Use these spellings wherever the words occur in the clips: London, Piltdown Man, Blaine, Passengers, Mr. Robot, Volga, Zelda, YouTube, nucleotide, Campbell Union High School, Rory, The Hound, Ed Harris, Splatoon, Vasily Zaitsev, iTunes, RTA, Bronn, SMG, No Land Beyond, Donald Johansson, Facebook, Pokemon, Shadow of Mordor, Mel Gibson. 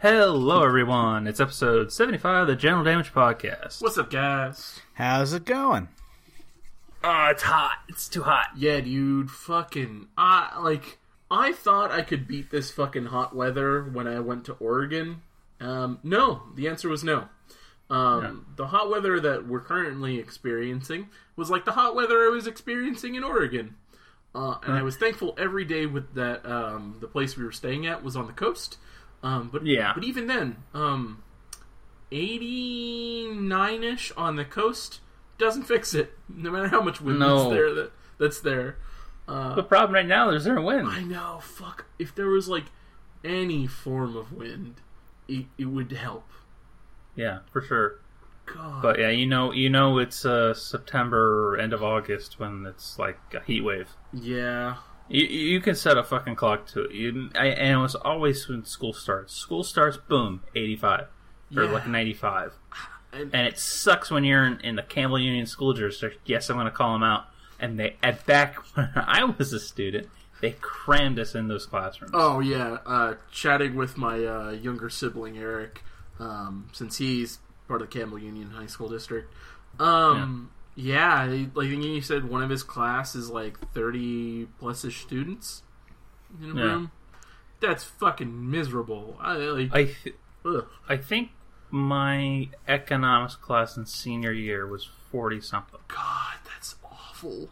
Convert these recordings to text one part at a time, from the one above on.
Hello everyone, it's episode 75 of the General Damage Podcast. What's up guys? How's it going? It's hot. It's too hot. Yeah dude, I thought I could beat this fucking hot weather when I went to Oregon. No, the answer was no. The hot weather that we're currently experiencing was like the hot weather I was experiencing in Oregon. And I was thankful every day with that the place we were staying at was on the coast. But even then, 89-ish on the coast doesn't fix it. No matter how much wind that's there. The problem right now, there's no wind. I know, fuck. If there was, any form of wind, it would help. Yeah, for sure. God. But, yeah, you know it's September or end of August when it's, a heat wave. Yeah. You can set a fucking clock to it. And it was always when school starts. School starts, boom, 85. Or 95. And it sucks when you're in the Campbell Union school district. Yes, I'm going to call them out. And back when I was a student, they crammed us in those classrooms. Oh, yeah. Chatting with my younger sibling, Eric, since he's part of the Campbell Union High School district. I think you said one of his class is 30-plus-ish students in a room. That's fucking miserable. I think my economics class in senior year was 40-something. God, that's awful.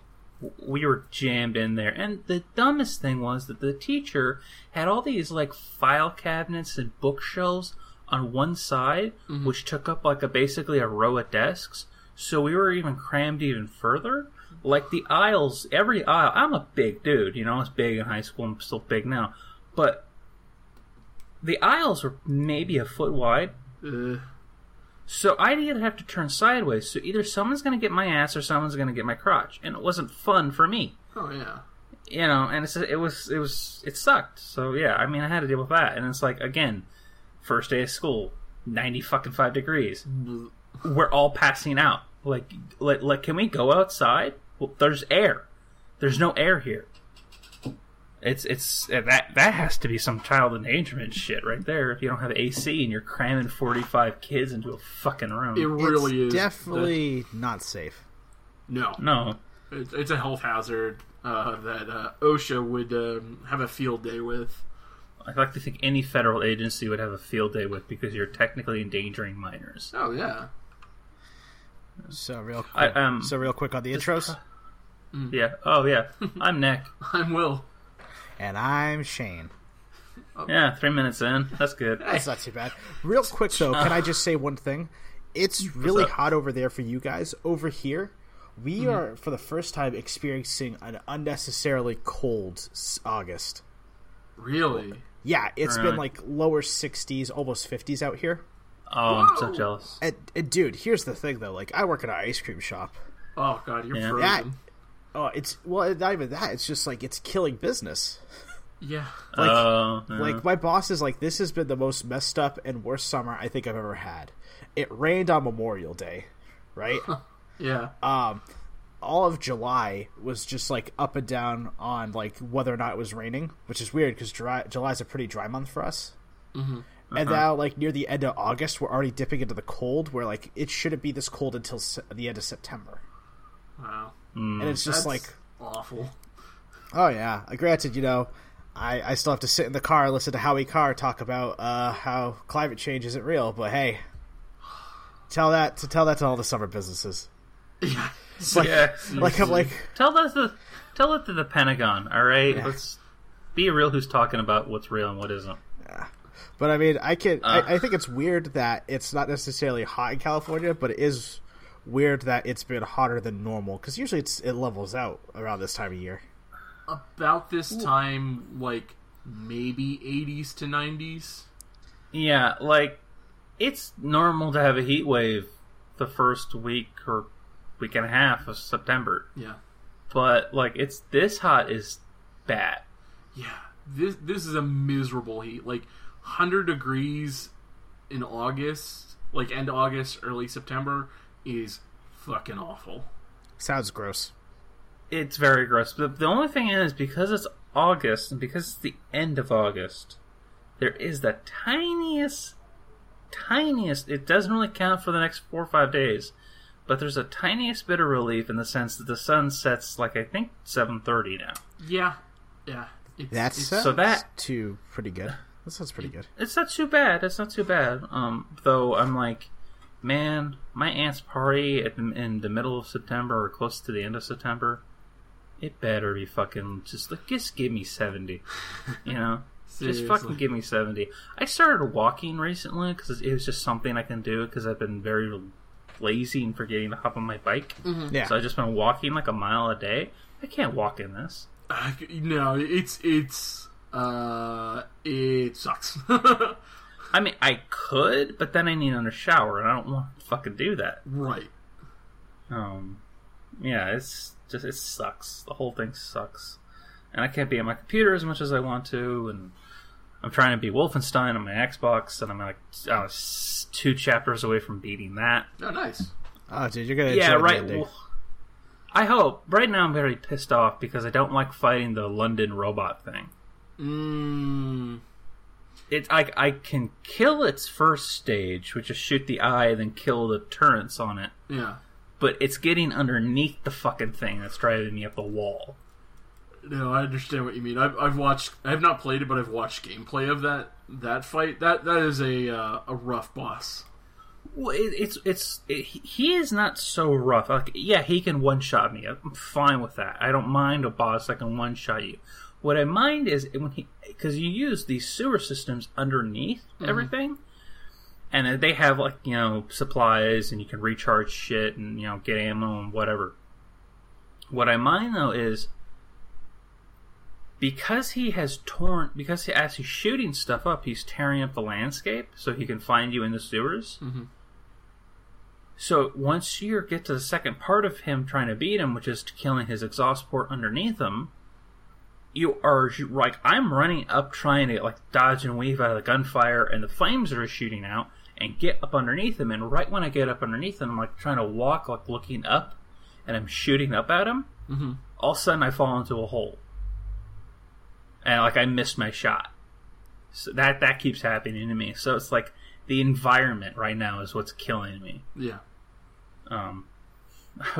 We were jammed in there. And the dumbest thing was that the teacher had all these, file cabinets and bookshelves on one side, which took up, basically a row of desks. So we were even crammed even further. The aisles, every aisle. I'm a big dude, I was big in high school. I'm still big now. But the aisles were maybe a foot wide. So I didn't have to turn sideways. So either someone's going to get my ass or someone's going to get my crotch. And it wasn't fun for me. Oh, yeah. And it sucked. So, yeah, I had to deal with that. And it's again, first day of school, 90 fucking 5 degrees. We're all passing out. Can we go outside? Well, there's air. There's no air here. It's that has to be some child endangerment shit right there. If you don't have AC and you're cramming 45 kids into a fucking room, it really is definitely not safe. No, it's a health hazard that OSHA would have a field day with. I'd like to think any federal agency would have a field day with, because you're technically endangering minors. Oh, yeah. So real quick on the intros. Yeah. Oh, yeah. I'm Nick. I'm Will. And I'm Shane. Oh. Yeah, 3 minutes in. That's good. That's not too bad. Real quick, though, can I just say one thing? It's really hot over there for you guys. Over here, we are, for the first time, experiencing an unnecessarily cold August. Really? Yeah, it's been lower 60s, almost 50s out here. Oh, I'm so jealous. And dude, here's the thing though. I work at an ice cream shop. Oh god, you're frozen. Not even that. It's just it's killing business. Yeah. My boss is this has been the most messed up and worst summer I think I've ever had. It rained on Memorial Day, right? Yeah. All of July was just up and down on whether or not it was raining, which is weird because July is a pretty dry month for us. Mm-hmm. Uh-huh. And now near the end of August, we're already dipping into the cold, where it shouldn't be this cold until the end of September. Wow, and it's just awful. Oh yeah, granted, I still have to sit in the car and listen to Howie Carr talk about how climate change isn't real, but hey, tell that to all the summer businesses. Yeah. Tell that to the Pentagon, all right? Yeah. Let's be real. Who's talking about what's real and what isn't? Yeah. But I think it's weird that it's not necessarily hot in California, but it is weird that it's been hotter than normal, because usually it levels out around this time of year. About this time, maybe 80s to 90s. Yeah, it's normal to have a heat wave the first week or week and a half of September. Yeah. But, it's this hot is bad. Yeah. This is a miserable heat. 100 degrees in August, end August, early September, is fucking awful. Sounds gross. It's very gross. But the only thing is, because it's August, and because it's the end of August, there is the tiniest, it doesn't really count for the next 4 or 5 days, but there's a tiniest bit of relief in the sense that the sun sets, like, I think 7:30 now. Yeah. That sounds pretty good. It's not too bad. Though I'm like, man, my aunt's party in the middle of September or close to the end of September, it better be fucking just give me 70, you know? Seriously. Just fucking give me 70. I started walking recently because it was just something I can do because I've been very lazy and forgetting to hop on my bike. Mm-hmm. Yeah. So I've just been walking like a mile a day. I can't walk in this. It sucks. I mean, I could, but then I need another shower, and I don't want to fucking do that. Right. Yeah, it sucks. The whole thing sucks. And I can't be on my computer as much as I want to, and I'm trying to be Wolfenstein on my Xbox, and I'm like 2 chapters away from beating that. Oh, nice. Oh, dude, you're going to enjoy that, dude. I hope. Right now I'm very pissed off because I don't like fighting the London robot thing. I can kill its first stage, which is shoot the eye and then kill the turrets on it. Yeah. But it's getting underneath the fucking thing that's driving me up the wall. No, I understand what you mean. I have not played it, but I've watched gameplay of that fight. That is a rough boss. Well, he is not so rough. Like, yeah, he can one-shot me. I'm fine with that. I don't mind a boss that can one-shot you. What I mind is when because you use these sewer systems underneath everything, and they have, like, you know, supplies, and you can recharge shit, and, you know, get ammo and whatever. What I mind though is, because as he's shooting stuff up, he's tearing up the landscape so he can find you in the sewers. Mm-hmm. So once you get to the second part of him trying to beat him, which is killing his exhaust port underneath him, you are like, I'm running up trying to, like, dodge and weave out of the gunfire, and the flames are shooting out, and get up underneath him. And right when I get up underneath him, I'm like trying to walk, like looking up, and I'm shooting up at him. Mm-hmm. All of a sudden, I fall into a hole. And, like, I missed my shot. So that keeps happening to me. So it's like the environment right now is what's killing me. Yeah. I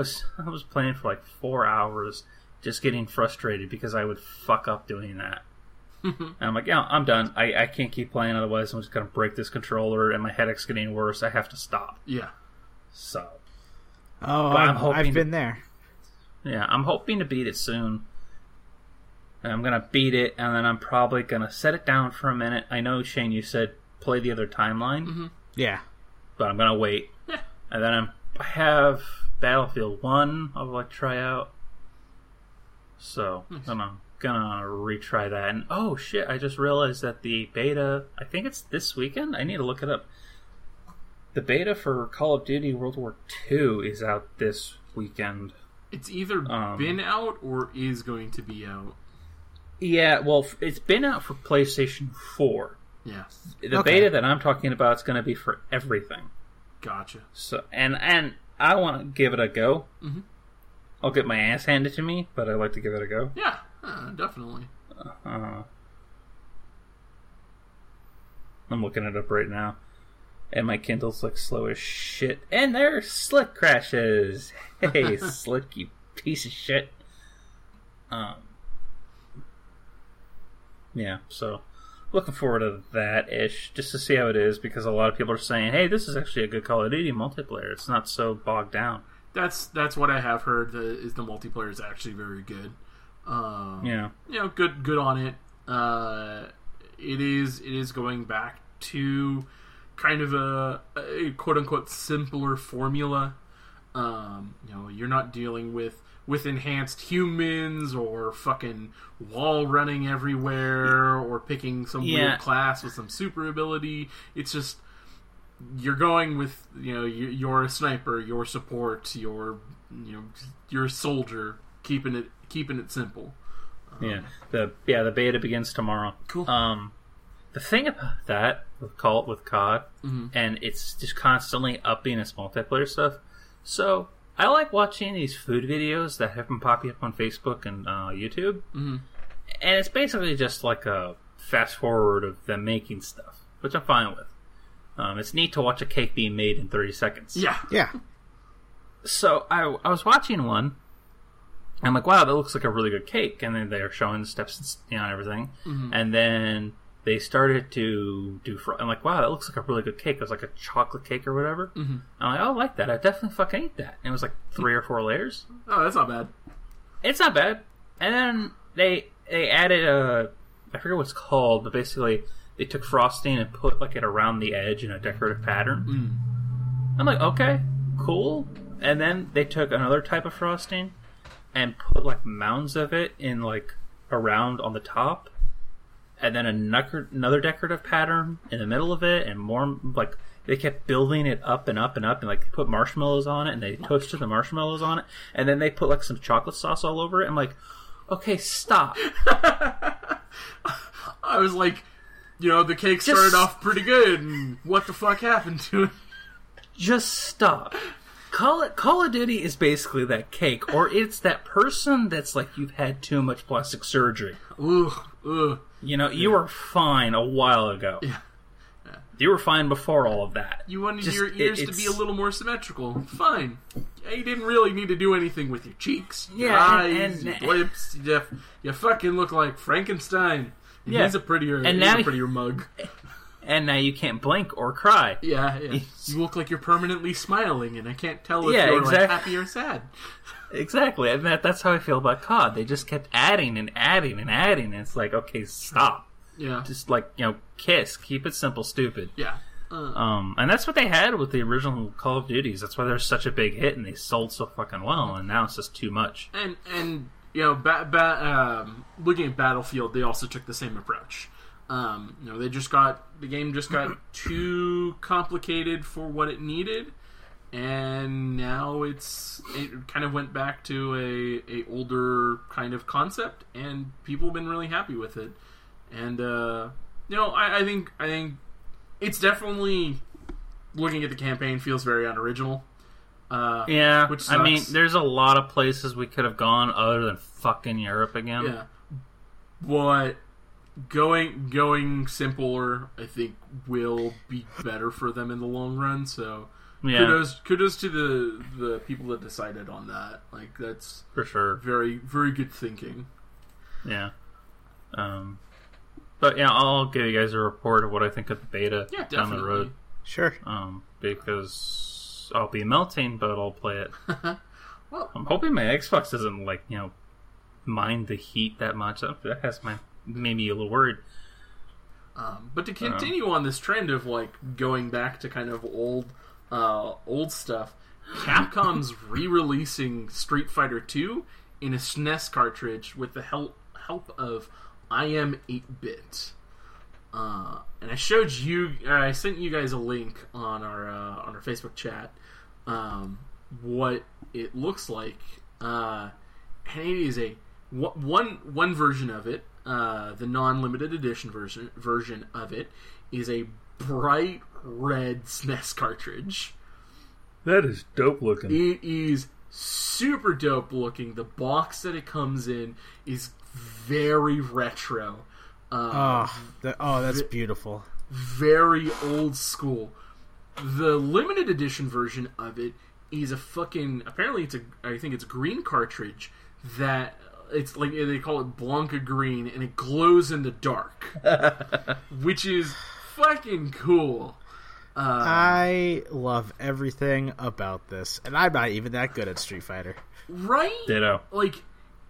was playing for like 4 hours just getting frustrated because I would fuck up doing that. And I'm like, I'm done. I can't keep playing, otherwise I'm just going to break this controller and my headache's getting worse. I have to stop. Yeah. So. Oh, I've been there. Yeah, I'm hoping to beat it soon. And I'm going to beat it, and then I'm probably going to set it down for a minute. I know, Shane, you said play the other timeline. Mm-hmm. Yeah. But I'm going to wait. Yeah. And then I have Battlefield 1 I'll, like, try out. So, nice. Then I'm going to retry that. And, oh, shit, I just realized that the beta, I think it's this weekend? I need to look it up. The beta for Call of Duty World War II is out this weekend. It's either been out or is going to be out. Yeah, well, it's been out for PlayStation 4. Yeah. The beta that I'm talking about is going to be for everything. Gotcha. So, and I want to give it a go. Mm-hmm. I'll get my ass handed to me, but I'd like to give it a go. Yeah, definitely. I'm looking it up right now. And my Kindle's, like, slow as shit. And there are slick crashes. Hey, Slick, you piece of shit. Yeah, so looking forward to that-ish, just to see how it is, because a lot of people are saying, hey, this is actually a good Call of Duty multiplayer. It's not so bogged down. That's what I have heard, is the multiplayer is actually very good. Yeah. You know, good on it. It is going back to kind of a quote-unquote simpler formula. You know, you're not dealing with enhanced humans or fucking wall running everywhere or picking some weird class with some super ability. It's just, you're going with, you know, you're a sniper, your support, your soldier, keeping it simple. The beta begins tomorrow. Cool. The thing about that with COD, and it's just constantly upping its multiplayer stuff. So I like watching these food videos that have been popping up on Facebook and YouTube, and it's basically just like a fast forward of them making stuff, which I'm fine with. It's neat to watch a cake being made in 30 seconds. Yeah. Yeah. So I was watching one, and I'm like, wow, that looks like a really good cake. And then they're showing the steps and, you know, and everything. Mm-hmm. And then they started to do... I'm like, wow, that looks like a really good cake. It was like a chocolate cake or whatever. Mm-hmm. I'm like, oh, I like that. I definitely fucking ate that. And it was like 3 or 4 layers. Oh, that's not bad. It's not bad. And then they added a... I forget what it's called, but basically... They took frosting and put like it around the edge in a decorative pattern. Mm. I'm like, okay, cool. And then they took another type of frosting and put like mounds of it in like around on the top, and then another decorative pattern in the middle of it, and more like they kept building it up and up and up, and like they put marshmallows on it and they toasted the marshmallows on it, and then they put like some chocolate sauce all over it. I'm like, okay, stop. I was like. You know, the cake started off pretty good, and what the fuck happened to it? Just stop. Call of Duty is basically that cake, or it's that person that's like, you've had too much plastic surgery. Ooh. You know, you were fine a while ago. Yeah. You were fine before all of that. You wanted your ears to be a little more symmetrical. Fine. You didn't really need to do anything with your cheeks, your eyes, your lips. You fucking look like Frankenstein. Yeah. He's a prettier mug. And now you can't blink or cry. Yeah. You look like you're permanently smiling, and I can't tell if you're like happy or sad. Exactly. And that's how I feel about COD. They just kept adding and adding and adding, and it's like, okay, stop. Yeah. Just like, you know, kiss. Keep it simple, stupid. Yeah. And that's what they had with the original Call of Duties. That's why they're such a big hit, and they sold so fucking well, and now it's just too much. And... You know, looking at Battlefield, they also took the same approach. You know, the game just got too complicated for what it needed, and now it kind of went back to a older kind of concept, and people have been really happy with it. And you know, I think it's definitely, looking at the campaign, feels very unoriginal. Yeah, which sucks. I mean, there's a lot of places we could have gone other than fucking Europe again. Yeah, but going simpler, I think, will be better for them in the long run. So yeah. Kudos to the people that decided on that. Like, that's for sure very, very good thinking. Yeah. But yeah, I'll give you guys a report of what I think of the beta down the road. Sure. Because. I'll be melting, but I'll play it. Well, I'm hoping my Xbox doesn't, like, you know, mind the heat that much. That has made me a little worried. But to continue on this trend of, like, going back to kind of old stuff, Capcom's re-releasing Street Fighter II in a SNES cartridge with the help of I Am 8-bit. And I showed you, I sent you guys a link on our Facebook chat, what it looks like. And it is one version of it, the non-limited edition version of it, is a bright red SNES cartridge. That is dope looking. It is super dope looking. The box that it comes in is very retro. That's beautiful. Very old school. The limited edition version of it is a fucking... Apparently I think it's a green cartridge that... It's like... They call it Blanca Green, and it glows in the dark. Which is fucking cool. I love everything about this. And I'm not even that good at Street Fighter. Right? Ditto. Like,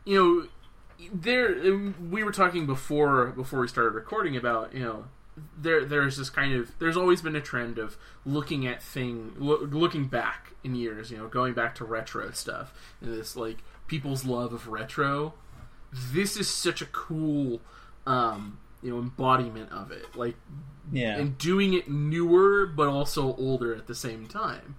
you know... we were talking before we started recording about, you know, there's this kind of, there's always been a trend of looking at looking back in years, you know, going back to retro stuff, and this, like, people's love of retro. This is such a cool, you know, embodiment of it, like, yeah, and doing it newer but also older at the same time,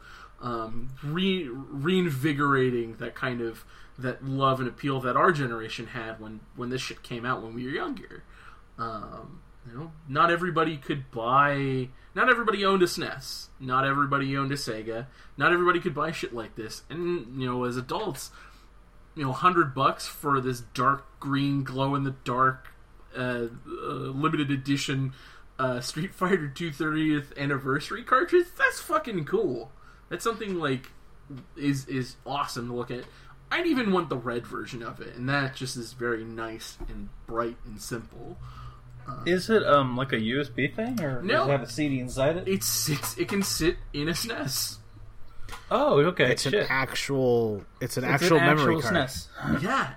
reinvigorating that kind of, that love and appeal that our generation had when this shit came out when we were younger. You know, not everybody could buy... Not everybody owned a SNES. Not everybody owned a Sega. Not everybody could buy shit like this. And, you know, as adults, you know, $100 for this dark green, glow-in-the-dark limited edition Street Fighter II 30th anniversary cartridge. That's fucking cool. That's something like is awesome to look at. I'd even want the red version of it, and that just is very nice and bright and simple. Is it like a USB thing, or no, does it have a CD inside it? It can sit in a SNES. Oh, okay. It's an actual. It's an actual memory card. SNES. Yeah.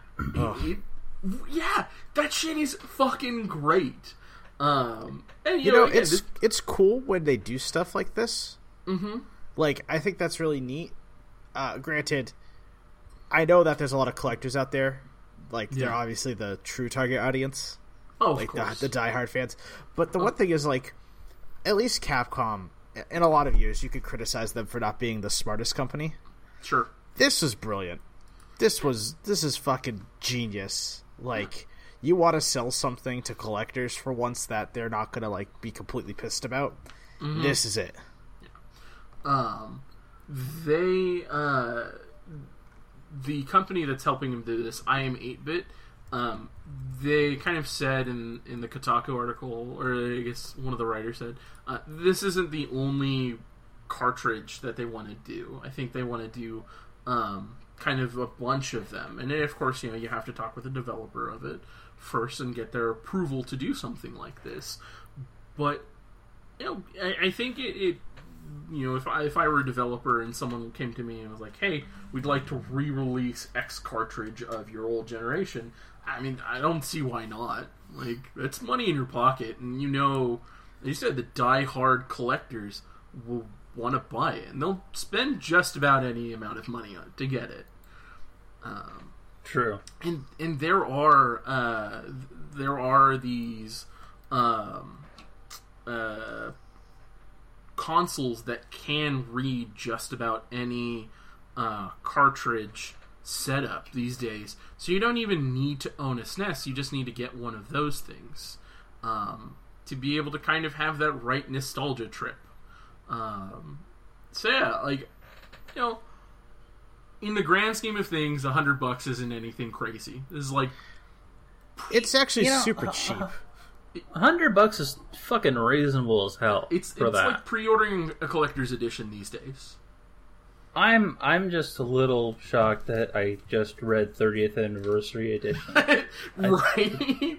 Yeah. That shit is fucking great. And you know again, it's cool when they do stuff like this. Mm-hmm. Like, I think that's really neat. Granted, I know that there's a lot of collectors out there. Like, they're obviously the true target audience. Oh, like the diehard fans. But the one thing is, like, at least Capcom, in a lot of years, you could criticize them for not being the smartest company. Sure. This was brilliant. This is fucking genius. Like, you want to sell something to collectors for once that they're not going to, like, be completely pissed about. Mm-hmm. This is it. Yeah. The company that's helping them do this, I Am 8-bit, they kind of said in the Kotaku article, or I guess one of the writers said, this isn't the only cartridge that they want to do. I think they want to do kind of a bunch of them. And then, of course, you have to talk with the developer of it first and get their approval to do something like this. But, I think it if I were a developer and someone came to me and was like, hey, we'd like to re-release X cartridge of your old generation, I mean, I don't see why not. Like, that's money in your pocket, and you said the die-hard collectors will want to buy it, and they'll spend just about any amount of money on it to get it. True. And there are these consoles that can read just about any cartridge setup these days, so you don't even need to own a SNES. You just need to get one of those things to be able to kind of have that right nostalgia trip. So yeah, like, in the grand scheme of things, $100 isn't anything crazy. This is like, it's actually super cheap. $100 is fucking reasonable as hell. It's like pre-ordering a collector's edition these days. I'm just a little shocked that I just read 30th anniversary edition. Right? The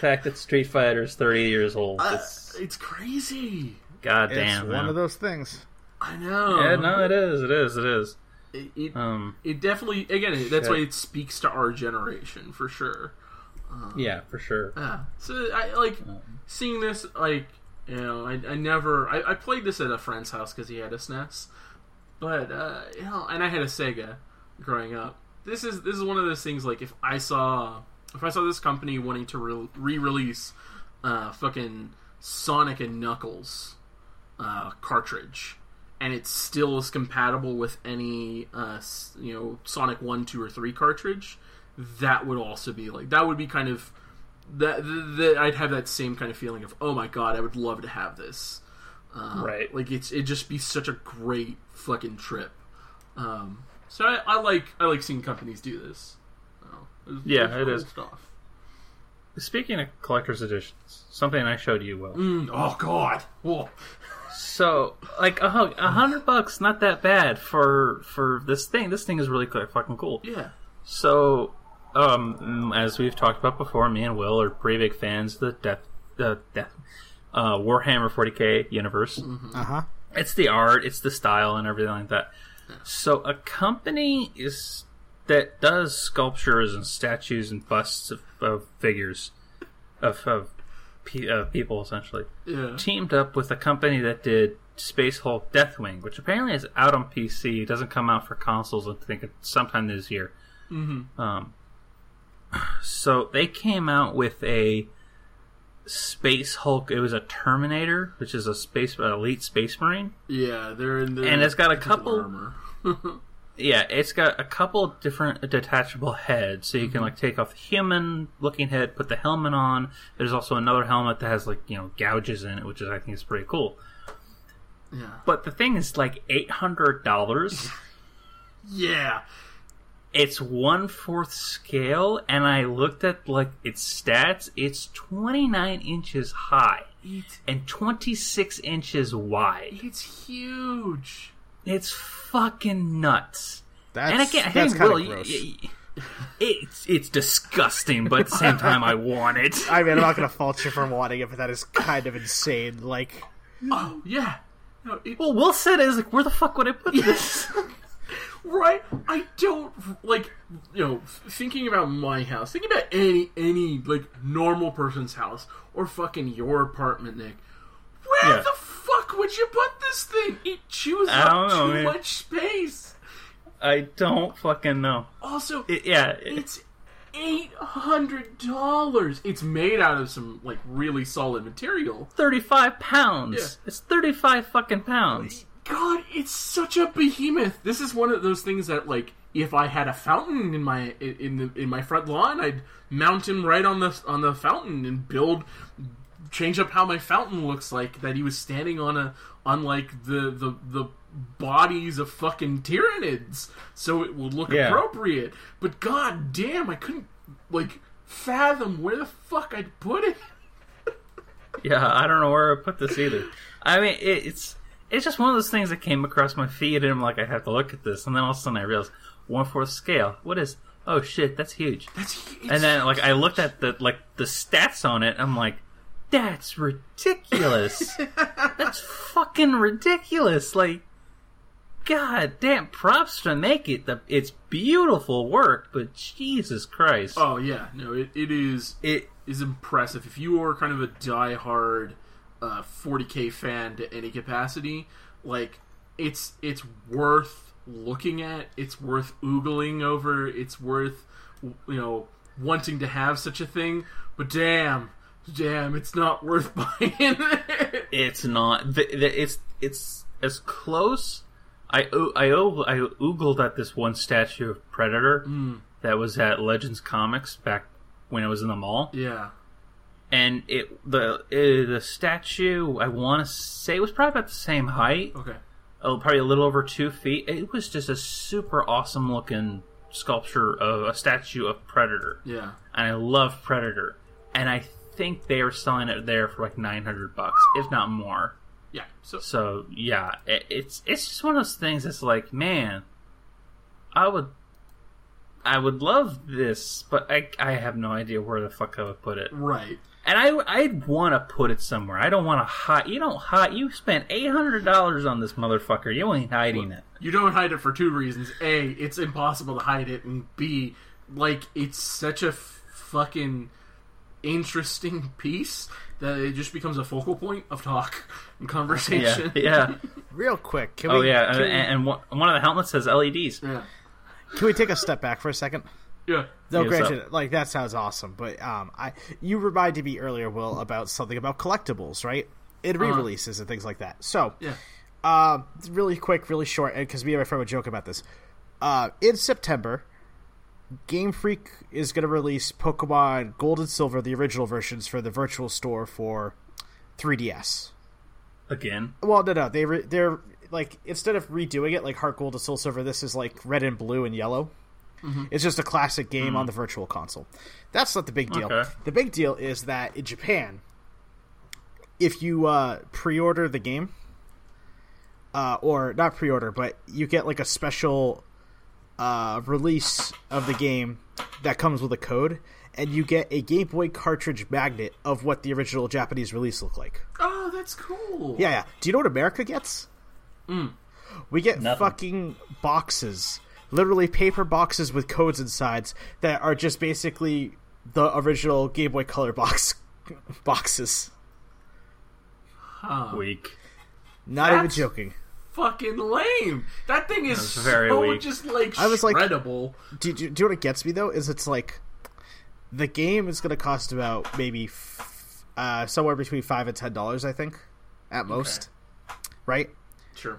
fact that Street Fighter is 30 years old. It's crazy. God damn. It's one of those things. I know. Yeah, no, it is. It definitely, again, that's why it speaks to our generation, for sure. Yeah, for sure. So I like seeing this. Like, I never. I played this at a friend's house because he had a SNES, but and I had a Sega growing up. This is one of those things. Like, if I saw this company wanting to re-release fucking Sonic and Knuckles cartridge, and it still is compatible with any Sonic 1, 2, or 3 cartridge. That would also be like, that would be kind of that I'd have that same kind of feeling of, oh my god, I would love to have this. Right. Like, it'd just be such a great fucking trip. So I like seeing companies do this. It is stuff. Speaking of collector's editions, something I showed you, Will. Oh god. Whoa. So, like, $100, not that bad for this thing. This thing is really fucking cool. Yeah. So, as we've talked about before, me and Will are pretty big fans of the Warhammer 40k universe. Mm-hmm. Uh-huh. It's the art, it's the style, and everything like that. So, a company that does sculptures and statues and busts of figures of people, essentially, teamed up with a company that did Space Hulk Deathwing, which apparently is out on PC. It doesn't come out for consoles, I think, sometime this year. Mm-hmm. So they came out with a Space Hulk. It was a Terminator, which is an elite Space Marine. Yeah, they're in there, and it's got a couple armor. Yeah, it's got a couple different detachable heads, so you can like take off the human-looking head, put the helmet on. There's also another helmet that has like gouges in it, which I think is pretty cool. Yeah, but the thing is like $800. Yeah. It's 1/4 scale, and I looked at like its stats. It's 29 inches high and 26 inches wide. It's huge. It's fucking nuts. That's kind of gross. It's disgusting, but at the same time, I want it. I mean, I'm not going to fault you for wanting it, but that is kind of insane. Like, oh yeah. No, well, Will said it is like, where the fuck would I put this? Right? I don't, like, you know, thinking about my house, thinking about any like, normal person's house, or fucking your apartment, Nick, where the fuck would you put this thing? It chews up too much space. I don't fucking know. Also, it's $800. It's made out of some, like, really solid material. 35 pounds. Yeah. It's 35 fucking pounds. God, it's such a behemoth. This is one of those things that, like, if I had a fountain in my front lawn, I'd mount him right on the fountain and change up how my fountain looks like. That he was standing on the bodies of fucking Tyranids, so it would look appropriate. But god damn, I couldn't like fathom where the fuck I'd put it. Yeah, I don't know where I put this either. I mean, it's just one of those things that came across my feed, and I'm like, I have to look at this. And then all of a sudden I realized, 1/4 scale. What is... Oh, shit, that's huge. And then, like, I looked at the stats on it, and I'm like, that's ridiculous. That's fucking ridiculous. Like, god damn, props to make it. It's beautiful work, but Jesus Christ. Oh, yeah. No, it is impressive. If you are kind of a diehard 40K fan to any capacity, like, it's worth looking at, it's worth oogling over, it's worth, you know, wanting to have such a thing, but damn, it's not worth buying it. It's not. It's as close. I oogled at this one statue of Predator that was at Legends Comics back when it was in the mall. Yeah. And the statue, I want to say, it was probably about the same height. Okay. Probably a little over 2 feet. It was just a super awesome looking sculpture of a statue of Predator. Yeah. And I love Predator. And I think they are selling it there for like $900, if not more. Yeah. So yeah, it's just one of those things that's like, man, I would love this, but I have no idea where the fuck I would put it. Right. And I'd want to put it somewhere. I don't want to hide. You spent $800 on this motherfucker. You ain't hiding it. You don't hide it for two reasons. A, it's impossible to hide it. And B, like, it's such a fucking interesting piece that it just becomes a focal point of talk and conversation. Yeah. Real quick. One of the helmets has LEDs. Yeah. Can we take a step back for a second? Yeah. Though, granted, like, that sounds awesome, but you reminded me earlier, Will, about something about collectibles, right? And re-releases and things like that. So, really quick, really short, because me and my friend would joke about this. In September, Game Freak is going to release Pokemon Gold and Silver, the original versions, for the Virtual Store for 3DS. Again? Well, no, they're like, instead of redoing it, like Heart Gold and Soul Silver, this is like Red and Blue and Yellow. Mm-hmm. It's just a classic game on the Virtual Console. That's not the big deal. Okay. The big deal is that in Japan, if you pre-order the game, or not pre-order, but you get like a special release of the game that comes with a code, and you get a Game Boy cartridge magnet of what the original Japanese release looked like. Oh, that's cool. Yeah. Do you know what America gets? We get nothing. Fucking boxes, literally paper boxes with codes inside that are just basically the original Game Boy Color boxes. Huh. Weak. That's even joking. Fucking lame. That thing is very weak. Just like, I was shreddable. Like, do you know what it gets me though? Is it's like the game is going to cost about maybe somewhere between $5 and $10, I think, at most, right? Sure.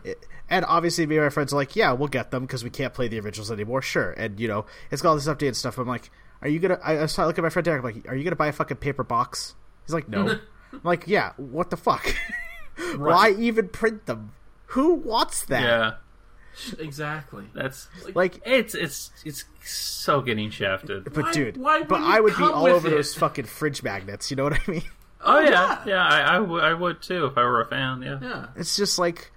And obviously me and my friends are like, yeah, we'll get them because we can't play the originals anymore, sure. And, you know, it's got all this updated stuff. I'm like, are you going to... I was looking at my friend Derek, I'm like, are you going to buy a fucking paper box? He's like, no. I'm like, yeah, what the fuck? Right. Why even print them? Who wants that? Yeah. Exactly. That's like it's so getting shafted. But why I would be all over those fucking fridge magnets. You know what I mean? Oh yeah. I would too if I were a fan. Yeah. It's just like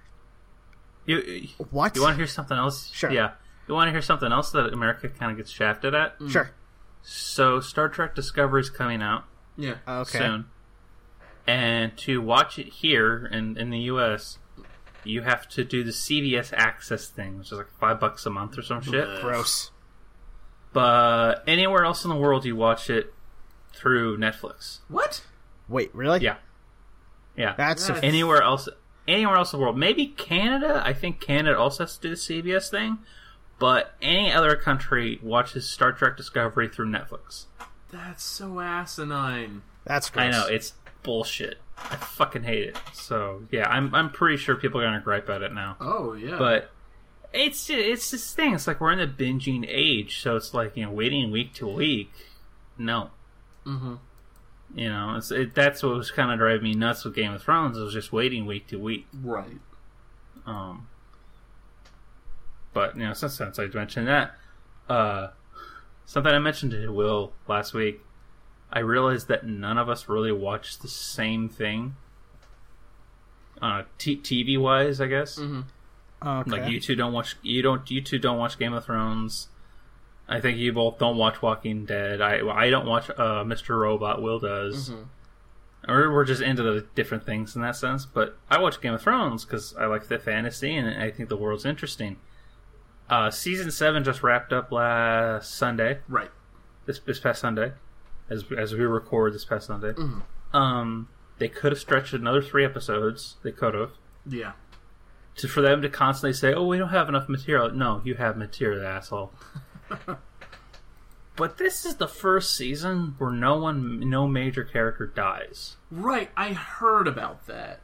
what? You want to hear something else? Sure. Yeah. You want to hear something else that America kind of gets shafted at? Sure. So Star Trek Discovery is coming out. Yeah. Okay. Soon. And to watch it here in the U.S., you have to do the CBS Access thing, which is like $5 a month or some shit. Gross. But anywhere else in the world, you watch it through Netflix. What? Wait, really? Yeah. That's anywhere else in the world. Maybe Canada. I think Canada also has to do the CBS thing. But any other country watches Star Trek Discovery through Netflix. That's so asinine. That's gross. I know, it's bullshit. I fucking hate it. So yeah, I'm pretty sure people are gonna gripe at it now. Oh yeah. But it's this thing. It's like we're in the binging age, so it's like, you know, waiting week to week. No. Mm-hmm. You know, that's what was kind of driving me nuts with Game of Thrones. It was just waiting week to week. Right. But you know, since I mentioned that, something I mentioned to Will last week. I realized that none of us really watched the same thing, TV wise, I guess. Mm-hmm. Okay. Like you two don't watch Game of Thrones. I think you both don't watch Walking Dead. I don't watch Mr. Robot. Will does. Mm-hmm. We're just into the different things in that sense. But I watch Game of Thrones because I like the fantasy and I think the world's interesting. Season 7 just wrapped up last Sunday. Right. This past Sunday. As we record this past Sunday. Mm-hmm. They could have stretched another 3 episodes. They could have. Yeah. For them to constantly say, oh, we don't have enough material. No, you have material, asshole. But this is the first season where no major character dies. Right. I heard about that.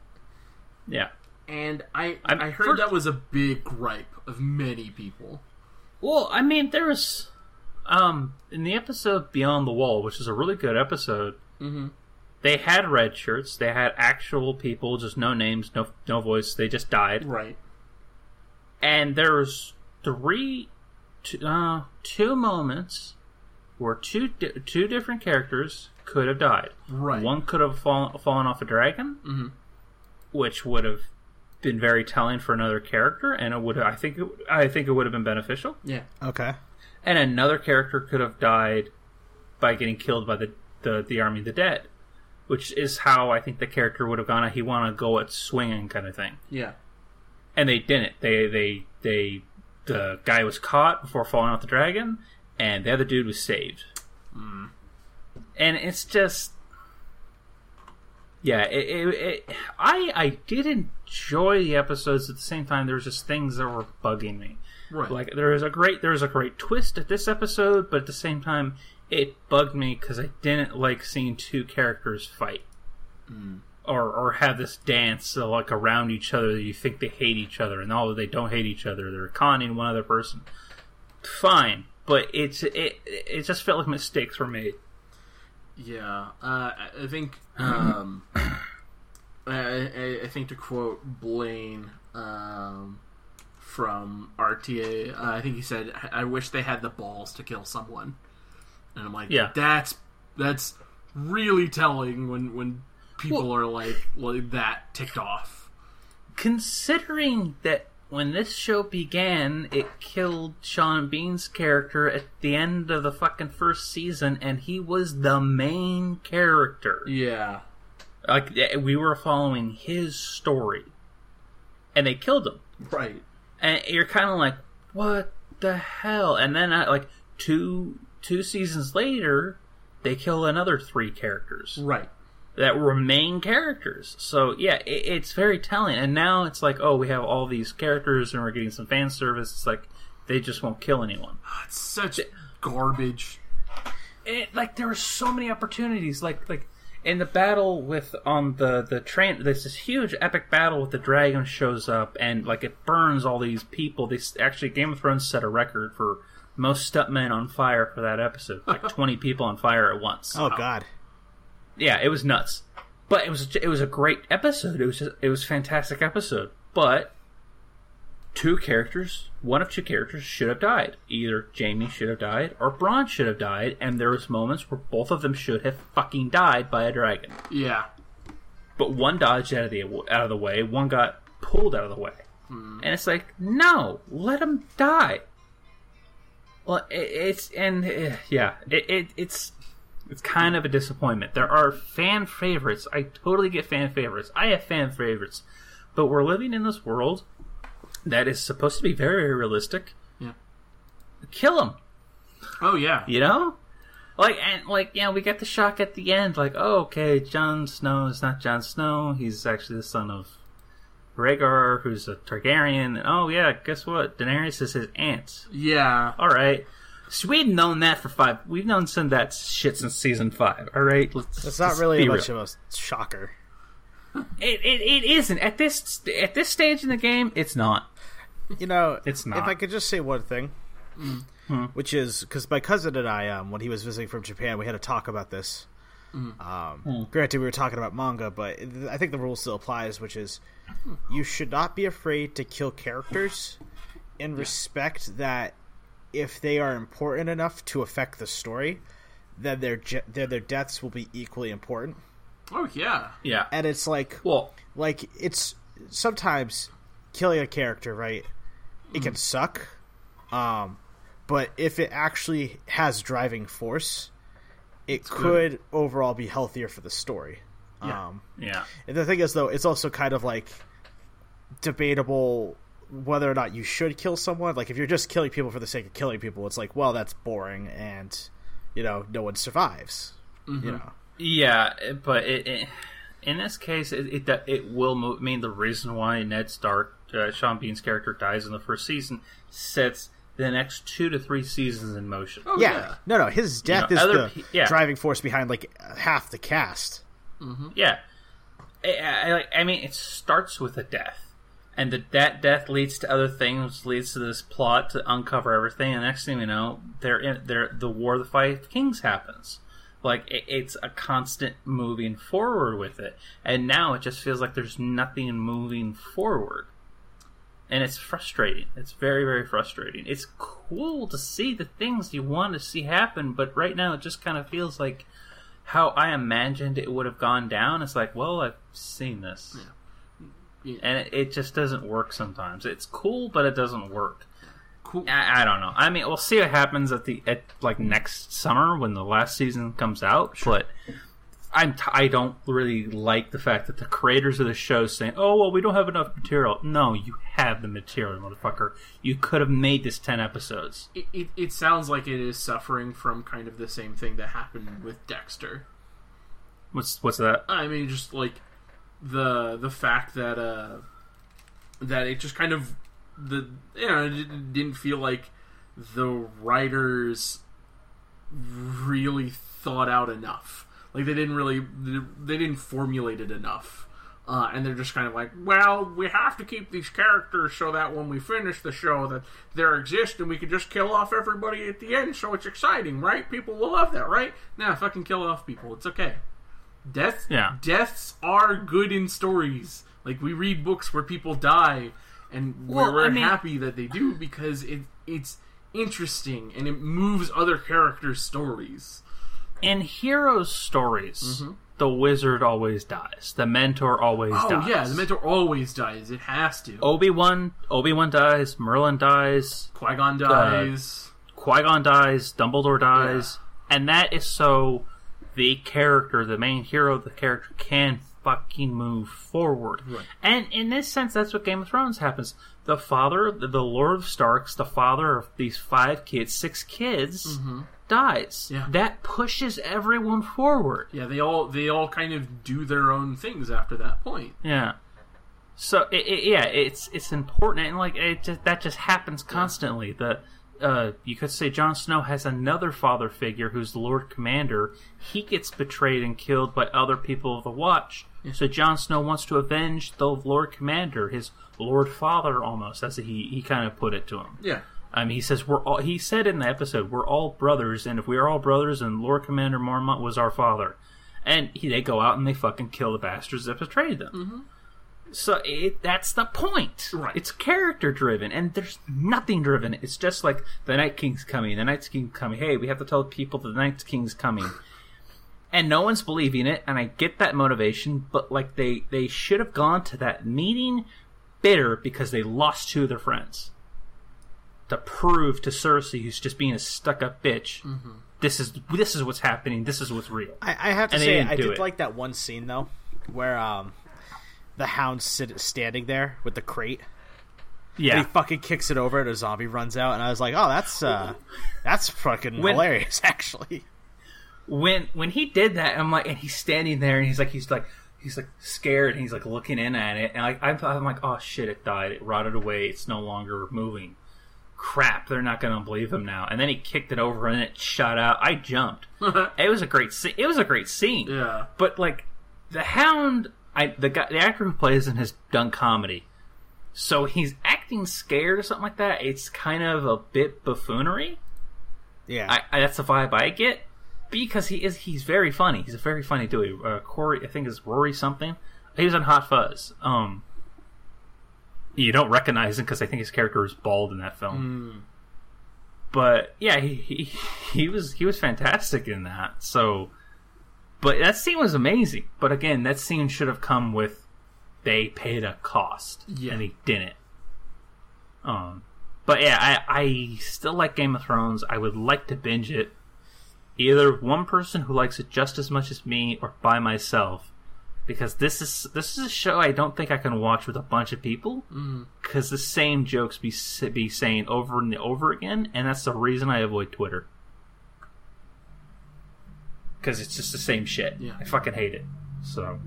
Yeah. And I heard that was a big gripe of many people. Well, I mean, there's... in the episode Beyond the Wall, which is a really good episode, mm-hmm. They had red shirts. They had actual people, just no names, no voice. They just died. Right. And there's two moments where two different characters could have died. Right. One could have fallen off a dragon, mm-hmm. which would have been very telling for another character, and I think it would have been beneficial. Yeah. Okay. And another character could have died by getting killed by the army of the dead, which is how I think the character would have gone. He wanted to go at swinging kind of thing. Yeah. And they didn't. The guy was caught before falling off the dragon, and the other dude was saved. Mm. And it's just, yeah. I did enjoy the episodes. At the same time, there was just things that were bugging me. Right. Like there is a great twist at this episode, but at the same time, it bugged me because I didn't like seeing two characters fight or have this dance like around each other. That you think they hate each other, and although they don't hate each other, they're conning one other person. Fine, but it just felt like mistakes were made. Yeah, I think I think to quote Blaine. From RTA, I think he said, I wish they had the balls to kill someone. And I'm like, yeah. That's really telling when people are like that ticked off. Considering that when this show began, it killed Sean Bean's character at the end of the fucking first season, and he was the main character. Yeah. Like, we were following his story. And they killed him. Right. And you're kind of like, what the hell? And then, like, two seasons later, they kill another 3 characters. Right. That were main characters. So, yeah, it's very telling. And now it's like, oh, we have all these characters and we're getting some fan service. It's like, they just won't kill anyone. It's such garbage. There were so many opportunities. Like in the battle on the train, there's this huge epic battle with the dragon shows up, and like it burns all these people. They actually, Game of Thrones set a record for most stuntmen on fire for that episode, like 20 people on fire at once. Oh God! Yeah, it was nuts, but it was a great episode. It was a fantastic episode, but one of two characters should have died. Either Jamie should have died or Bronn should have died, and there was moments where both of them should have fucking died by a dragon. Yeah. But one dodged out of the way, one got pulled out of the way. Mm. And it's like, no, let him die. Well, it's kind of a disappointment. There are fan favorites. I totally get fan favorites. I have fan favorites. But we're living in this world that is supposed to be very, very realistic. Yeah. Kill him. Oh, yeah. You know? We got the shock at the end. Like, oh, okay, Jon Snow is not Jon Snow. He's actually the son of Rhaegar, who's a Targaryen. And, oh, yeah, guess what? Daenerys is his aunt. Yeah. All right. So we've known that for five. We've known some of that shit since season 5. All right? It's not really much of a shocker. It isn't. At this stage in the game, it's not. You know, it's not. If I could just say one thing, mm-hmm. which is, because my cousin and I, when he was visiting from Japan, we had a talk about this. Mm-hmm. Granted, we were talking about manga, but I think the rule still applies, which is you should not be afraid to kill characters and respect that if they are important enough to affect the story, then their deaths will be equally important. Oh, yeah. Yeah. And it's like, well, like, it's sometimes killing a character, right? It can suck. But if it actually has driving force, it could overall be healthier for the story. Yeah. And the thing is, though, it's also kind of like debatable whether or not you should kill someone. Like, if you're just killing people for the sake of killing people, it's like, well, that's boring and, you know, no one survives. Mm-hmm. You know? Yeah, but in this case, it will move. I mean, the reason why Ned Stark, Sean Bean's character, dies in the first season sets the next 2 to 3 seasons in motion. Oh, yeah. No, his death is the driving force behind, like, half the cast. Mm-hmm. Yeah. I mean, it starts with a death, and that death leads to other things, leads to this plot to uncover everything, and the next thing you know, the War of the Five Kings happens. Like, it's a constant moving forward with it. And now it just feels like there's nothing moving forward. And it's frustrating. It's very, very frustrating. It's cool to see the things you want to see happen, but right now it just kind of feels like how I imagined it would have gone down. It's like, well, I've seen this. Yeah. Yeah. And it just doesn't work sometimes. It's cool, but it doesn't work. Cool. I don't know. I mean, we'll see what happens at next summer when the last season comes out. Sure. But I don't really like the fact that the creators of the show saying, "Oh, well, we don't have enough material." No, you have the material, motherfucker. You could have made this 10 episodes. It sounds like it is suffering from kind of the same thing that happened with Dexter. What's that? I mean, just like the fact that that it just kind of. It didn't feel like the writers really thought out enough. Like, they didn't formulate it enough, and they're just kind of like, well, we have to keep these characters so that when we finish the show, that they're existing, we can just kill off everybody at the end, so it's exciting, right? People will love that, right? Nah, fucking kill off people. It's okay. Deaths are good in stories. Like, we read books where people die. And we're happy that they do because it's interesting and it moves other characters' stories. In heroes' stories, mm-hmm. the wizard always dies. The mentor always dies. Oh, yeah, the mentor always dies. It has to. Obi-Wan dies. Merlin dies. Qui-Gon dies. Dumbledore dies. Yeah. And that is so the character, the main hero, the character can fucking move forward. Right. And in this sense, that's what Game of Thrones happens. The father, the Lord of Starks, the father of these 6 kids, mm-hmm. dies. Yeah. That pushes everyone forward. Yeah, they all kind of do their own things after that point. Yeah. So it's important, and like that just happens constantly. Yeah. You could say Jon Snow has another father figure who's the Lord Commander. He gets betrayed and killed by other people of the Watch. Yeah. So Jon Snow wants to avenge the Lord Commander, his Lord Father almost, as he kind of put it to him. Yeah. He says he said in the episode, we're all brothers, and if we are all brothers, and Lord Commander Mormont was our father. And they go out and they fucking kill the bastards that betrayed them. Mm-hmm. So that's the point. Right. It's character driven, and there's nothing driven. It's just like the Night King's coming. The Night King's coming. Hey, we have to tell people the Night King's coming, and no one's believing it. And I get that motivation, but like they should have gone to that meeting bitter because they lost two of their friends to prove to Cersei, who's just being a stuck-up bitch. Mm-hmm. This is what's happening. This is what's real. I have to say, I did like that one scene though, where the Hound standing there with the crate. Yeah, and he fucking kicks it over, and a zombie runs out, and I was like, "Oh, that's fucking hilarious." Actually, when he did that, I'm like, and he's standing there, and he's like scared, and he's like looking in at it, and like I'm like, "Oh shit, it died, it rotted away, it's no longer moving." Crap, they're not gonna believe him now. And then he kicked it over, and it shot out. I jumped. It was a great scene. It was a great scene. Yeah, but like the Hound. The actor who plays him has done comedy, so he's acting scared or something like that. It's kind of a bit buffoonery. Yeah, that's the vibe I get because he's very funny. He's a very funny dude. Corey, I think is Rory something. He was on Hot Fuzz. You don't recognize him because I think his character is bald in that film. Mm. But yeah, he was fantastic in that. So. But that scene was amazing. But again, that scene should have come with they paid a cost, and they didn't. But yeah, I still like Game of Thrones. I would like to binge it. Either one person who likes it just as much as me, or by myself, because this is a show I don't think I can watch with a bunch of people because the same jokes be saying over and over again, and that's the reason I avoid Twitter. Because it's just the same shit. Yeah. I fucking hate it. So,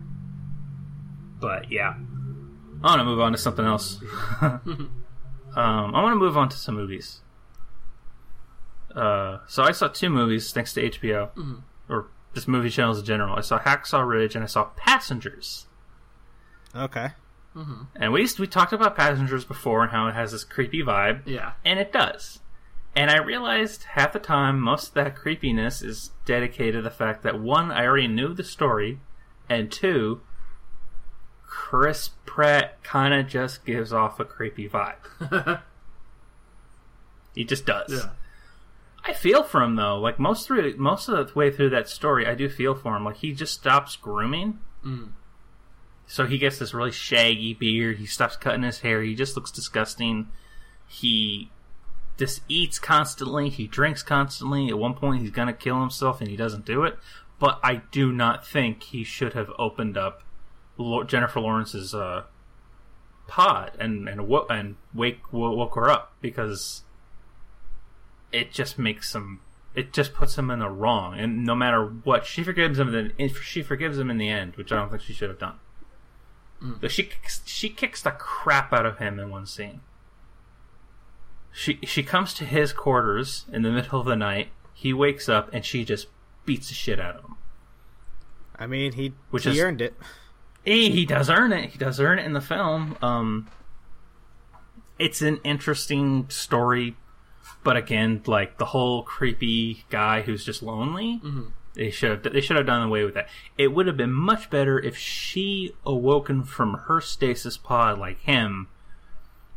but yeah, I want to move on to something else. I want to move on to some movies. So I saw two movies thanks to HBO or just movie channels in general. I saw Hacksaw Ridge and I saw Passengers. Okay. Mm-hmm. And we talked about Passengers before and how it has this creepy vibe. Yeah, and it does. And I realized half the time most of that creepiness is dedicated to the fact that, one, I already knew the story, and two, Chris Pratt kind of just gives off a creepy vibe. He just does. Yeah. I feel for him, though. Like, most of the way through that story, I do feel for him. Like, he just stops grooming. Mm. So he gets this really shaggy beard. He stops cutting his hair. He just looks disgusting. He just eats constantly, he drinks constantly. At one point he's gonna kill himself and he doesn't do it. But I do not think he should have opened up Jennifer Lawrence's pod and woke her up, because it just makes him, it just puts him in the wrong. And no matter what, she forgives him in the end, which I don't think she should have done. But she kicks the crap out of him in one scene. She comes to his quarters in the middle of the night. He wakes up and she just beats the shit out of him. I mean, he earned it. He does earn it. He does earn it in the film. It's an interesting story, but again, like the whole creepy guy who's just lonely. Mm-hmm. They should have done away with that. It would have been much better if she awoken from her stasis pod like him,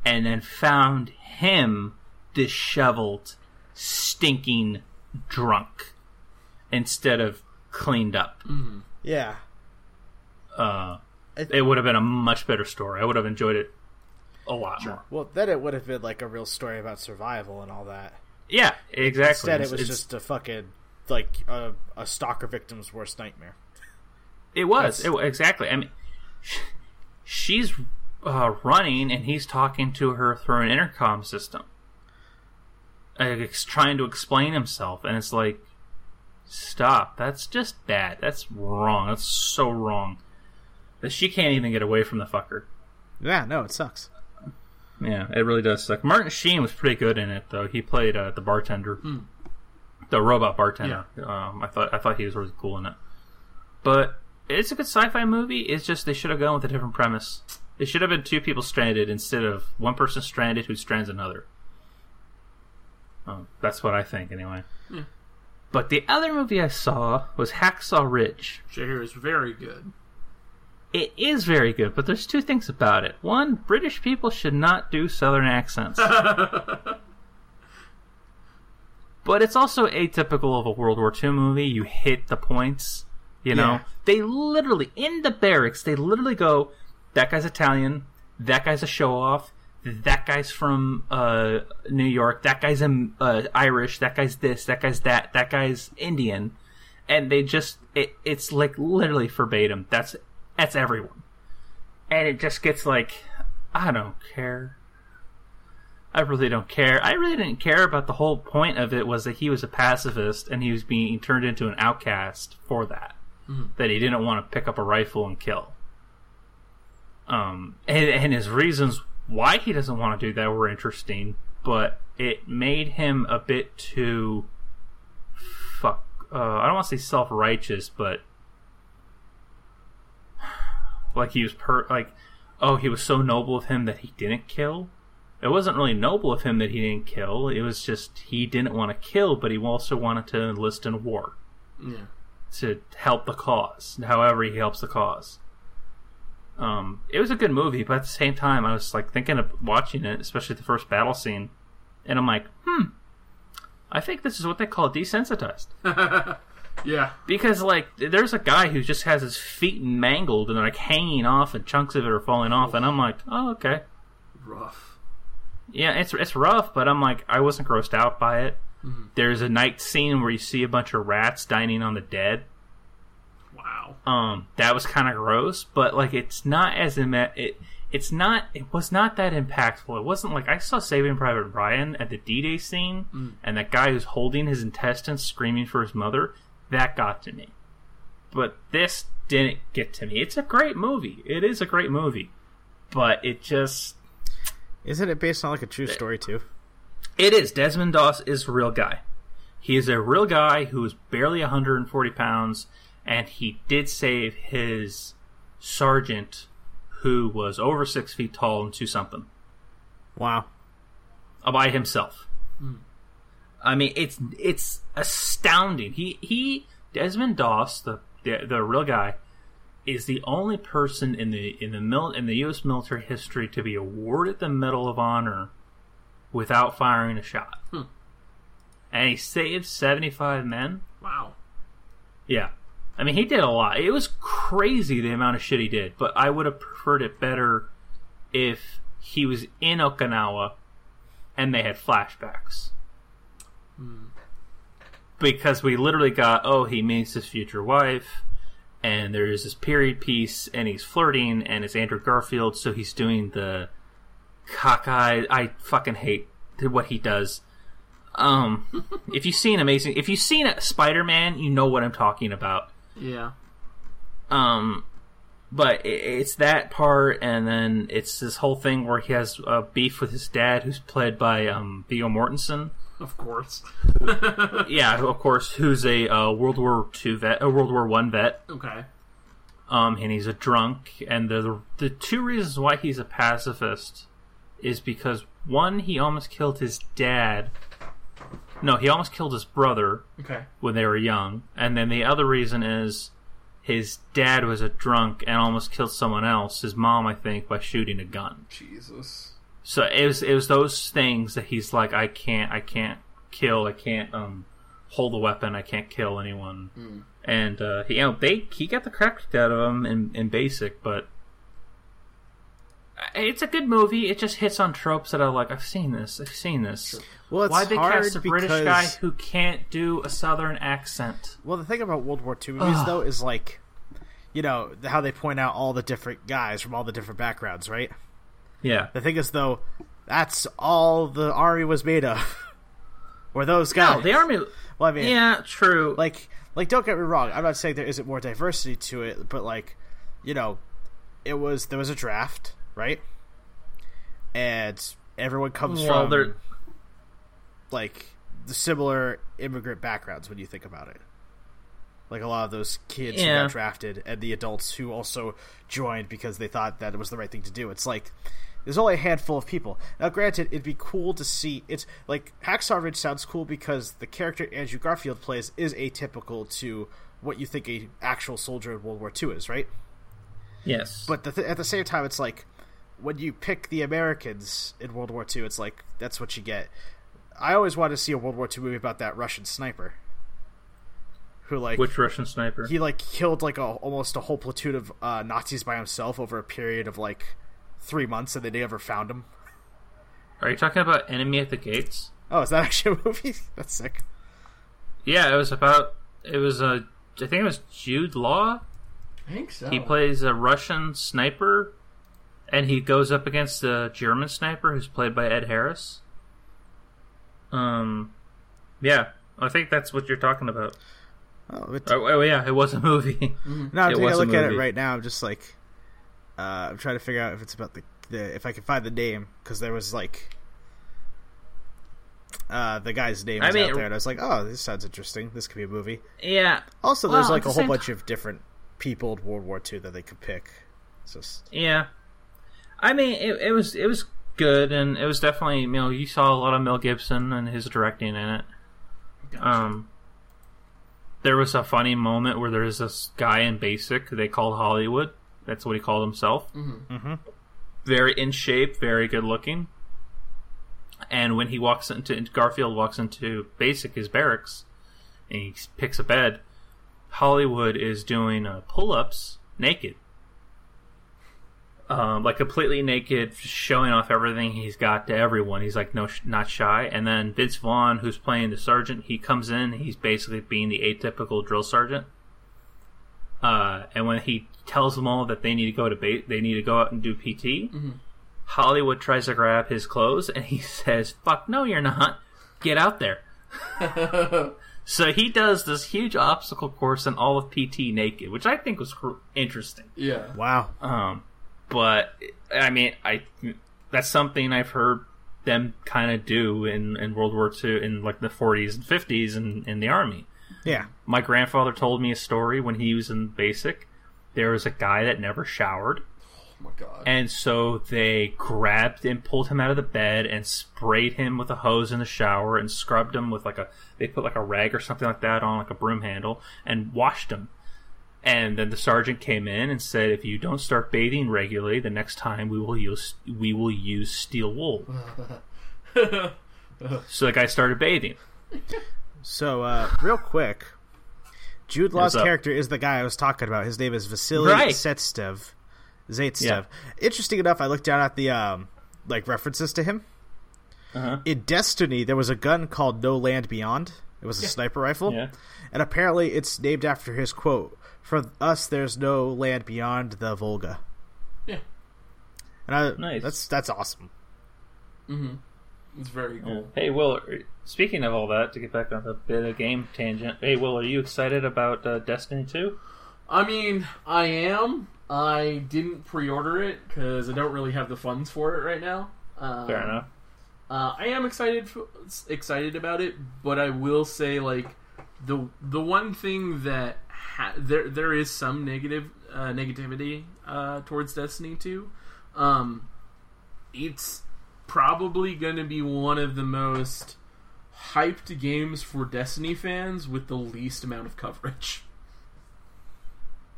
and then found him disheveled, stinking, drunk, instead of cleaned up. Mm-hmm. Yeah. It would have been a much better story. I would have enjoyed it a lot more. Well, then it would have been like a real story about survival and all that. Yeah, exactly. Instead, it was just a fucking, like, a stalker victim's worst nightmare. It was. Exactly. I mean, she's running, and he's talking to her through an intercom system, trying to explain himself, and it's like, stop, that's just bad, that's wrong, that's so wrong that she can't even get away from the fucker. Yeah, no, it sucks. Yeah, it really does suck. Martin Sheen was pretty good in it, though. He played the bartender, the robot bartender. Yeah. I thought he was really cool in it. But it's a good sci-fi movie. It's just they should have gone with a different premise. It should have been two people stranded instead of one person stranded who strands another. That's what I think, anyway. Yeah. But the other movie I saw was Hacksaw Ridge. Which I hear is very good. It is very good, but there's two things about it. One, British people should not do Southern accents. But it's also atypical of a World War II movie. You hit the points, you know. Yeah. They literally, in the barracks, they literally go, that guy's Italian, that guy's a show-off, that guy's from New York, that guy's Irish, that guy's this, that guy's that, that guy's Indian. And they just, it's like literally verbatim. That's everyone. And it just gets like, I don't care. I really don't care. I really didn't care about the whole point of it was that he was a pacifist and he was being turned into an outcast for that. Mm-hmm. That he didn't want to pick up a rifle and kill. And his reasons why he doesn't want to do that were interesting, but it made him a bit too... I don't want to say self-righteous, but... Like he was he was so noble of him that he didn't kill. It wasn't really noble of him that he didn't kill. It was just he didn't want to kill, but he also wanted to enlist in war. Yeah. To help the cause, however he helps the cause. It was a good movie, but at the same time, I was like thinking of watching it, especially the first battle scene, and I'm like, I think this is what they call desensitized. Yeah. Because, like, there's a guy who just has his feet mangled and, like, hanging off and chunks of it are falling off. And I'm like, oh, okay. Rough. Yeah, it's rough, but I'm like, I wasn't grossed out by it. Mm-hmm. There's a night scene where you see a bunch of rats dining on the dead. Wow. That was kind of gross, but, like, it was not that impactful. It wasn't like I saw Saving Private Ryan at the D-Day scene and that guy who's holding his intestines screaming for his mother. That got to me. But this didn't get to me. It's a great movie. It is a great movie. But it just... Isn't it based on like a true story too? It is. Desmond Doss is a real guy. He is a real guy who is barely 140 pounds, and he did save his sergeant who was over 6 feet tall and 2-something. Wow. By himself. Mm. I mean, it's astounding. He Desmond Doss, the real guy, is the only person in the U.S. military history to be awarded the Medal of Honor without firing a shot. Hmm. And he saved 75 men. Wow. Yeah. I mean, he did a lot. It was crazy the amount of shit he did, but I would have preferred it better if he was in Okinawa and they had flashbacks. Because we literally got, he meets his future wife, and there's this period piece, and he's flirting, and it's Andrew Garfield, so he's doing the cockeyed. I fucking hate what he does. If you've seen Spider-Man, you know what I'm talking about. Yeah. But it's that part, and then it's this whole thing where he has a beef with his dad, who's played by Viggo Mortensen. Of course. Yeah, of course. Who's a World War II vet, a World War I vet. Okay. And he's a drunk. And the two reasons why he's a pacifist is because, one, he almost killed his dad. No, he almost killed his brother. Okay. When they were young. And then the other reason is his dad was a drunk and almost killed someone else, his mom, I think, by shooting a gun. Jesus. So it was those things that he's like, I can't hold a weapon, I can't kill anyone. Mm. And he got the crap kicked out of him in basic, but it's a good movie. It just hits on tropes that are like, I've seen this. Sure. Well, why they cast a British guy who can't do a Southern accent? Well, the thing about World War II movies though is like, you know how they point out all the different guys from all the different backgrounds, right? Yeah. The thing is, though, that's all the army was made of. Were those guys. No, the army... Well, I mean... Yeah, true. Like, don't get me wrong. I'm not saying there isn't more diversity to it, but, like, you know, there was a draft, right? And everyone comes from, they're... like, the similar immigrant backgrounds when you think about it. Like, a lot of those kids who got drafted and the adults who also joined because they thought that it was the right thing to do. It's like... There's only a handful of people. Now, granted, it'd be cool to see... It's like, Hacksaw Ridge sounds cool because the character Andrew Garfield plays is atypical to what you think an actual soldier in World War II is, right? Yes. But at the same time, it's like, when you pick the Americans in World War II, it's like, that's what you get. I always wanted to see a World War II movie about that Russian sniper. Who, like, which Russian sniper? He, like, killed, like, almost a whole platoon of Nazis by himself over a period of, like, 3 months, and they never found him. Are you talking about Enemy at the Gates? Oh, is that actually a movie? That's sick. Yeah, it was about... It was, I think it was Jude Law? I think so. He plays a Russian sniper, and he goes up against the German sniper, who's played by Ed Harris. Yeah, I think that's what you're talking about. Oh, yeah, it was a movie. No, I'm taking a look at it right now. I'm just like... I'm trying to figure out if it's about the if I can find the name, because there was, like... the guy's name was out there, and I was like, oh, this sounds interesting. This could be a movie. Yeah. Also, there's like a whole bunch of different people in World War II that they could pick. So yeah. I mean, it was good, and it was definitely, you know, you saw a lot of Mel Gibson and his directing in it. Gotcha. There was a funny moment where there's this guy in basic they called Hollywood. That's what he called himself. Mm-hmm. Mm-hmm. Very in shape, very good looking. And when he Garfield walks into basic, his barracks, and he picks a bed, Hollywood is doing pull-ups naked. Like completely naked, showing off everything he's got to everyone. He's like, not shy. And then Vince Vaughn, who's playing the sergeant, he comes in, he's basically being the atypical drill sergeant. And when he tells them all that they need to go to they need to go out and do PT, mm-hmm. Hollywood tries to grab his clothes, and he says, fuck no, you're not. Get out there. So he does this huge obstacle course in all of PT naked, which I think was interesting. Yeah. Wow. But, I mean, that's something I've heard them kind of do in World War II, in like the 40s and 50s in the Army. Yeah. My grandfather told me a story when he was in basic. There was a guy that never showered. Oh my God. And so they grabbed and pulled him out of the bed and sprayed him with a hose in the shower and scrubbed him with they put like a rag or something like that on like a broom handle and washed him. And then the sergeant came in and said, if you don't start bathing regularly, the next time we will use steel wool. So the guy started bathing. So, real quick, Jude Law's character is the guy I was talking about. His name is Vasily Zaitsev. Yeah. Interesting enough, I looked down at the references to him. Uh-huh. In Destiny, there was a gun called No Land Beyond. It was a sniper rifle, and apparently it's named after his quote: "For us, there's no land beyond the Volga." Yeah, and that's awesome. Mm-hmm. It's very cool. Yeah. Hey, Will, speaking of all that, to get back on a bit of game tangent, hey, Will, are you excited about Destiny 2? I mean, I am. I didn't pre-order it because I don't really have the funds for it right now. Fair enough. I am excited about it, but I will say, like, the one thing that there is some negativity towards Destiny 2. It's probably going to be one of the most hyped games for Destiny fans with the least amount of coverage.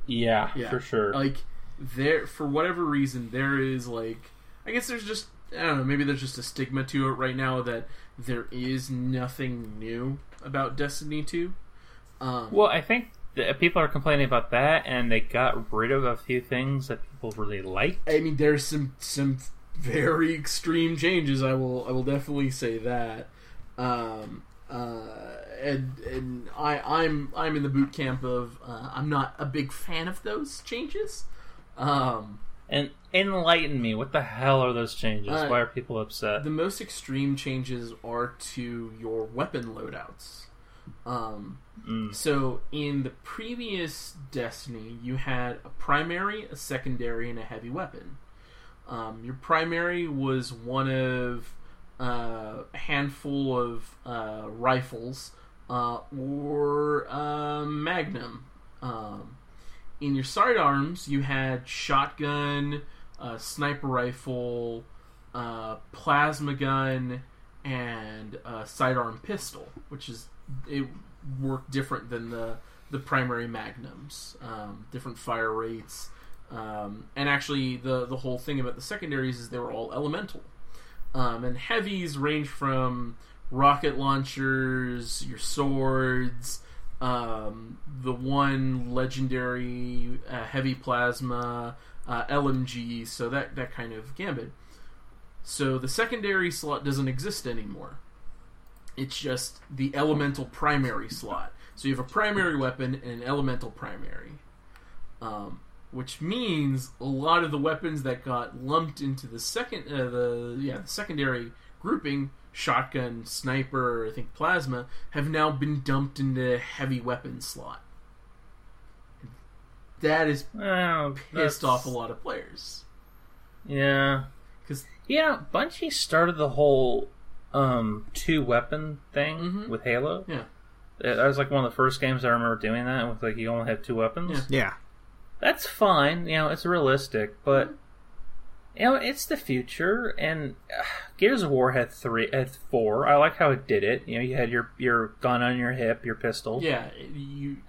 Yeah, for sure. Like, there, for whatever reason, there is, like... I guess there's just... I don't know, maybe there's just a stigma to it right now that there is nothing new about Destiny 2. Well, I think that people are complaining about that, and they got rid of a few things that people really liked. I mean, there's some very extreme changes, I will definitely say that. And I'm in the boot camp of I'm not a big fan of those changes. And enlighten me, what the hell are those changes? Why are people upset? The most extreme changes are to your weapon loadouts. So in the previous Destiny, you had a primary, a secondary, and a heavy weapon. Your primary was one of a handful of rifles or Magnum. In your sidearms, you had shotgun, sniper rifle, plasma gun, and sidearm pistol, which is it worked different than the primary Magnums. Different fire rates, And actually, the whole thing about the secondaries is they were all elemental. And heavies range from rocket launchers, your swords, the one legendary heavy plasma, LMG, so that kind of gambit. So the secondary slot doesn't exist anymore. It's just the elemental primary slot. So you have a primary weapon and an elemental primary. Which means a lot of the weapons that got lumped into the secondary grouping, shotgun, sniper, I think plasma, have now been dumped into heavy weapon slot. That is pissed off a lot of players. Yeah. Yeah, Bungie started the whole two-weapon thing with Halo. Yeah. That was like one of the first games I remember doing that, with like you only have two weapons. Yeah. That's fine, you know, it's realistic, but you know, it's the future, and Gears of War had four. I like how it did it. You know, you had your gun on your hip, your pistol. Yeah.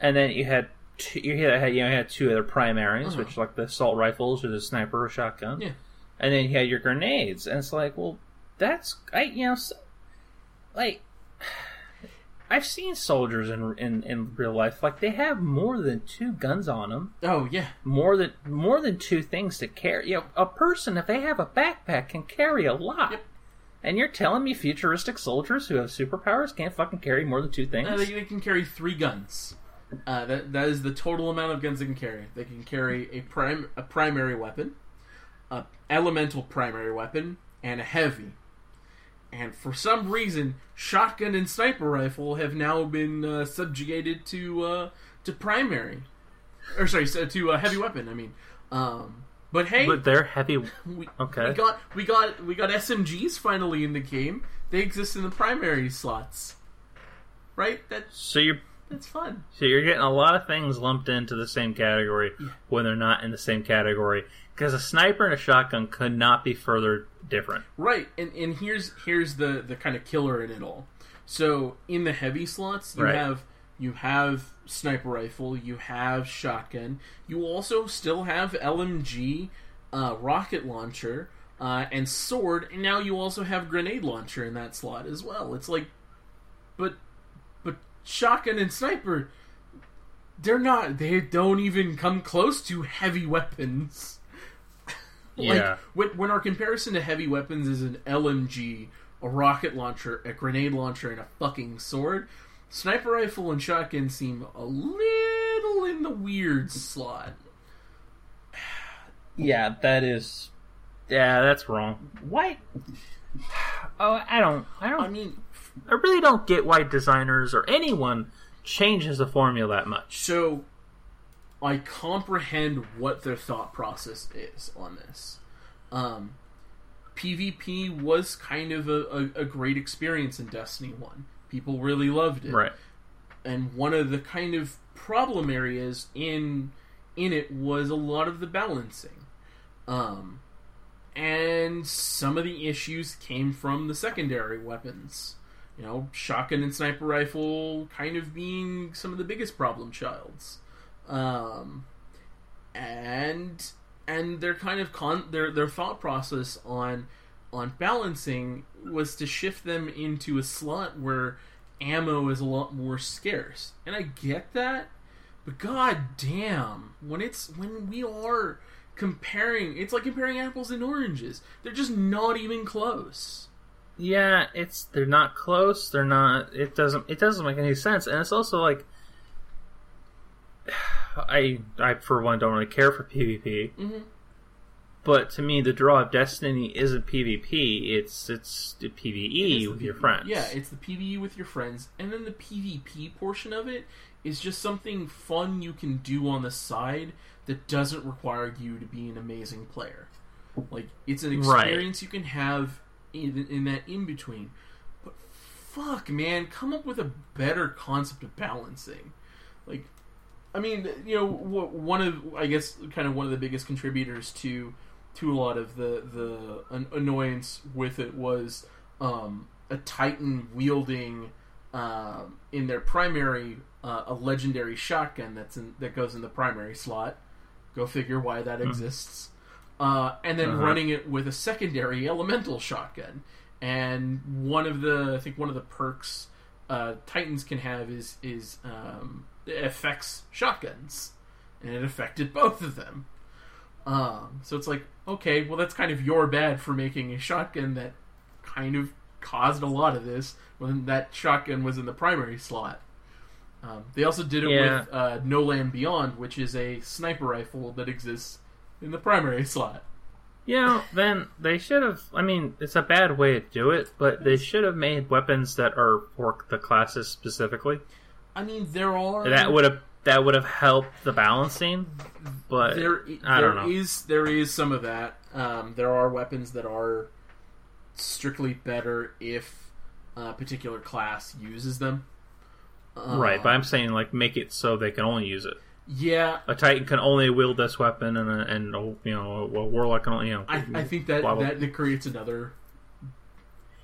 And then you had two other primaries, which like the assault rifles or the sniper or shotgun. Yeah. And then you had your grenades, and it's like, well, that's I've seen soldiers in real life, like they have more than two guns on them. Oh yeah, more than two things to carry. You know, a person, if they have a backpack, can carry a lot. Yep. And you're telling me futuristic soldiers who have superpowers can't fucking carry more than two things? They can carry three guns. That is the total amount of guns they can carry. They can carry a primary weapon, a elemental primary weapon, and a heavy. And for some reason, shotgun and sniper rifle have now been subjugated to primary, or sorry, to a heavy weapon. I mean, but hey, but they're heavy. We got SMGs finally in the game. They exist in the primary slots, right? That's fun. So you're getting a lot of things lumped into the same category when they're not in the same category. Because a sniper and a shotgun could not be further different. Right, and here's the kind of killer in it all. So in the heavy slots, you have sniper rifle, you have shotgun, you also still have LMG, rocket launcher, and sword, and now you also have grenade launcher in that slot as well. It's like, but shotgun and sniper, they don't even come close to heavy weapons. Like, when our comparison to heavy weapons is an LMG, a rocket launcher, a grenade launcher, and a fucking sword, sniper rifle and shotgun seem a little in the weird slot. Yeah, that's wrong. Why? Oh, I mean, I really don't get why designers or anyone changes the formula that much. So I comprehend what their thought process is on this. PvP was kind of a great experience in Destiny 1. People really loved it. Right. And one of the kind of problem areas in it was a lot of the balancing. And some of the issues came from the secondary weapons. You know, shotgun and sniper rifle kind of being some of the biggest problem childs. And their kind of their thought process on balancing was to shift them into a slot where ammo is a lot more scarce. And I get that, but god damn, when we are comparing, it's like comparing apples and oranges. They're just not even close. Yeah, they're not close. They're not. It doesn't make any sense. And it's also like, I for one don't really care for PvP, but to me the draw of Destiny isn't PvP, it's the PvE with your friends. Yeah, it's the PvE with your friends, and then the PvP portion of it is just something fun you can do on the side that doesn't require you to be an amazing player. Like, it's an experience you can have in that in-between, but fuck man, come up with a better concept of balancing. Like, I mean, you know, one of the biggest contributors to a lot of the annoyance with it was a Titan wielding in their primary a legendary shotgun that goes in the primary slot, Go figure why that exists. And then running it with a secondary elemental shotgun. And one of the, I think one of the perks Titans can have is it affects shotguns. And it affected both of them. So it's like, okay, well that's kind of your bad for making a shotgun that kind of caused a lot of this when that shotgun was in the primary slot. They also did it with No Land Beyond, which is a sniper rifle that exists in the primary slot. Yeah, then they should have... I mean, it's a bad way to do it, but they should have made weapons that are for the classes specifically. I mean, there are... That would have helped the balancing, but I don't know. There is some of that. There are weapons that are strictly better if a particular class uses them. Right, but I'm saying, like, make it so they can only use it. Yeah. A Titan can only wield this weapon, and a Warlock can only, I think that creates another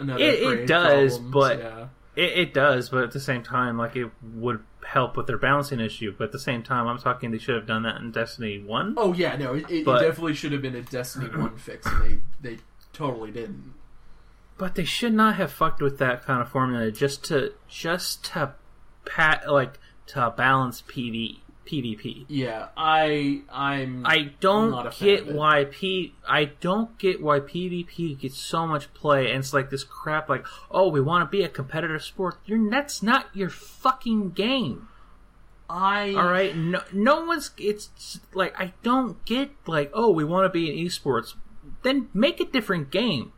It does, problems. But... Yeah. It does, but at the same time, like, it would help with their balancing issue. But at the same time, I'm talking they should have done that in Destiny 1. Oh, yeah, no, it definitely should have been a Destiny 1 fix, and they totally didn't. But they should not have fucked with that kind of formula just to balance PvP. Yeah, I don't get why PvP gets so much play, and it's like this crap like, oh, we want to be a competitive sport. That's not your fucking game. Alright? I don't get like, oh, we want to be in esports. Then make a different game.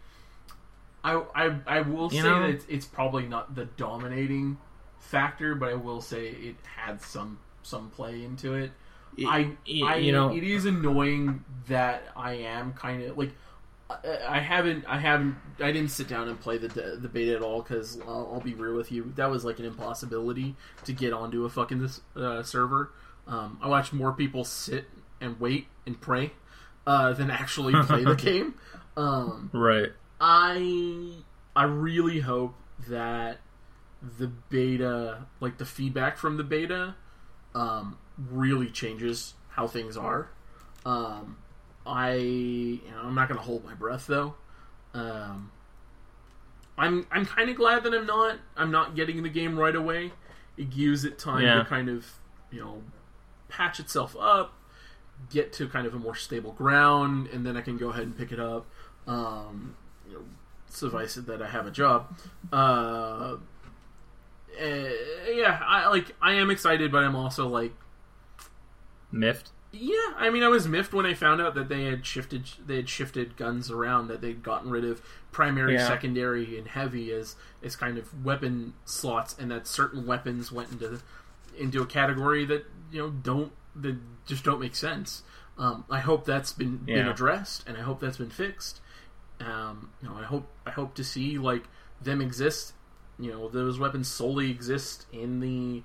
I will say that it's probably not the dominating factor, but I will say it had some play into it. It is annoying that I am kind of like I didn't sit down and play the beta at all because I'll be real with you, that was like an impossibility to get onto a fucking server. I watched more people sit and wait and pray than actually play the game. Right. I really hope that the beta, like the feedback from the beta, really changes how things are. I'm not going to hold my breath though. I'm kind of glad that I'm not getting the game right away. It gives it time to kind of patch itself up, get to kind of a more stable ground, and then I can go ahead and pick it up. Suffice it that I have a job. I am excited, but I'm also like miffed. Yeah, I mean, I was miffed when I found out that they had shifted guns around, that they'd gotten rid of primary, secondary, and heavy as kind of weapon slots, and that certain weapons went into a category that don't make sense. I hope that's been addressed, and I hope that's been fixed. I hope to see like them exist. Those weapons solely exist in the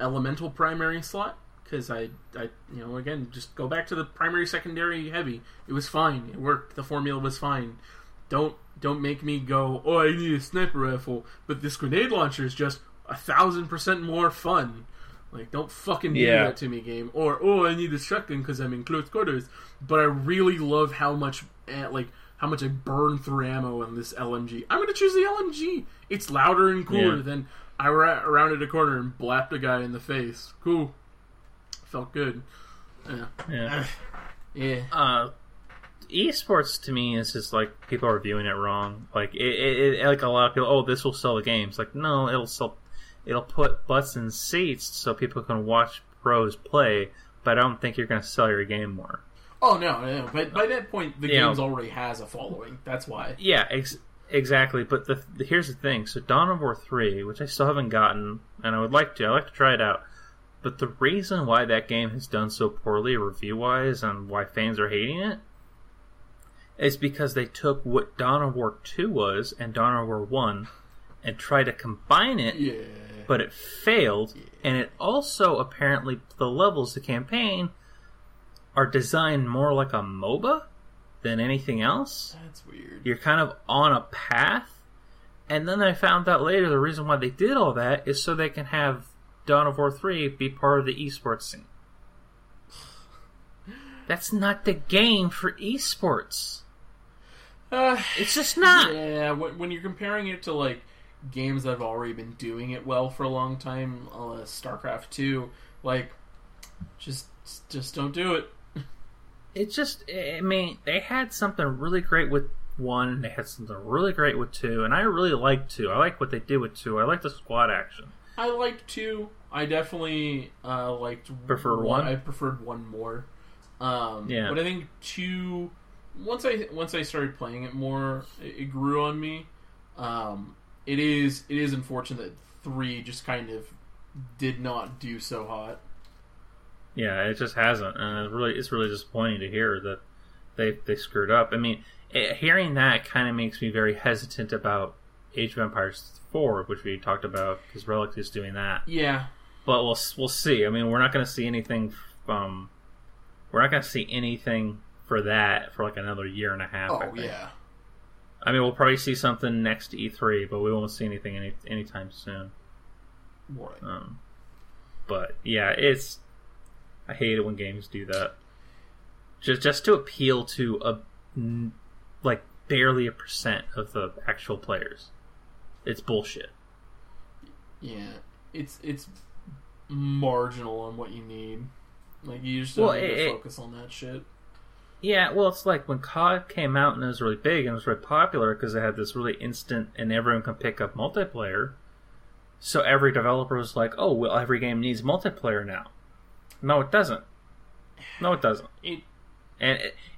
elemental primary slot, because I again, just go back to the primary, secondary, heavy. It was fine. It worked. The formula was fine. Don't make me go, oh, I need a sniper rifle, but this grenade launcher is just 1,000% more fun. Like, don't fucking do that to me, game. Or, oh, I need a shotgun because I'm in close quarters. But I really love how much I burn through ammo on this LMG. I'm going to choose the LMG. It's louder and cooler than I rounded a corner and blapped a guy in the face. Cool. Felt good. Yeah. Esports to me is just like people are viewing it wrong. Like it like a lot of people. Oh, this will sell the games. Like no, it'll sell. It'll put butts in seats so people can watch pros play. But I don't think you're going to sell your game more. Oh, no. But by that point, the game's already has a following. That's why. Yeah, exactly. But here's the thing. So Dawn of War 3, which I still haven't gotten, and I would like to. I'd like to try it out. But the reason why that game has done so poorly review-wise and why fans are hating it is because they took what Dawn of War 2 was and Dawn of War 1 and tried to combine it, but it failed. Yeah. And it also, apparently, the levels, the campaign... are designed more like a MOBA than anything else. That's weird. You're kind of on a path. And then I found out later the reason why they did all that is so they can have Dawn of War 3 be part of the esports scene. that's not the game for esports. It's just not. Yeah, when you're comparing it to, like, games that have already been doing it well for a long time, StarCraft 2, like, just don't do it. It's just, I mean, they had something really great with 1, they had something really great with 2, and I really liked 2. I like what they did with 2. I like the squad action. I liked 2. I definitely preferred 1. I preferred 1 more. Yeah. But I think 2... Once I started playing it more, it grew on me. It is unfortunate that 3 just kind of did not do so hot. Yeah, it just hasn't, and it's really disappointing to hear that they screwed up. I mean, hearing that kind of makes me very hesitant about Age of Empires 4, which we talked about because Relic is doing that. Yeah, but we'll see. I mean, we're not going to see anything. We're not going to see anything for that for like another year and a half. Oh, I think. Yeah. I mean, we'll probably see something next E3, but we won't see anything anytime soon. Right. But yeah, it's. I hate it when games do that. Just to appeal to barely 1% of the actual players. It's bullshit. Yeah, it's marginal on what you need. Like, you just don't need to focus on that shit. Yeah, well, it's like when COD came out and it was really big and it was really popular because it had this really instant and everyone can pick up multiplayer. So every developer was like, oh, well, every game needs multiplayer now. No, it doesn't. No, it doesn't.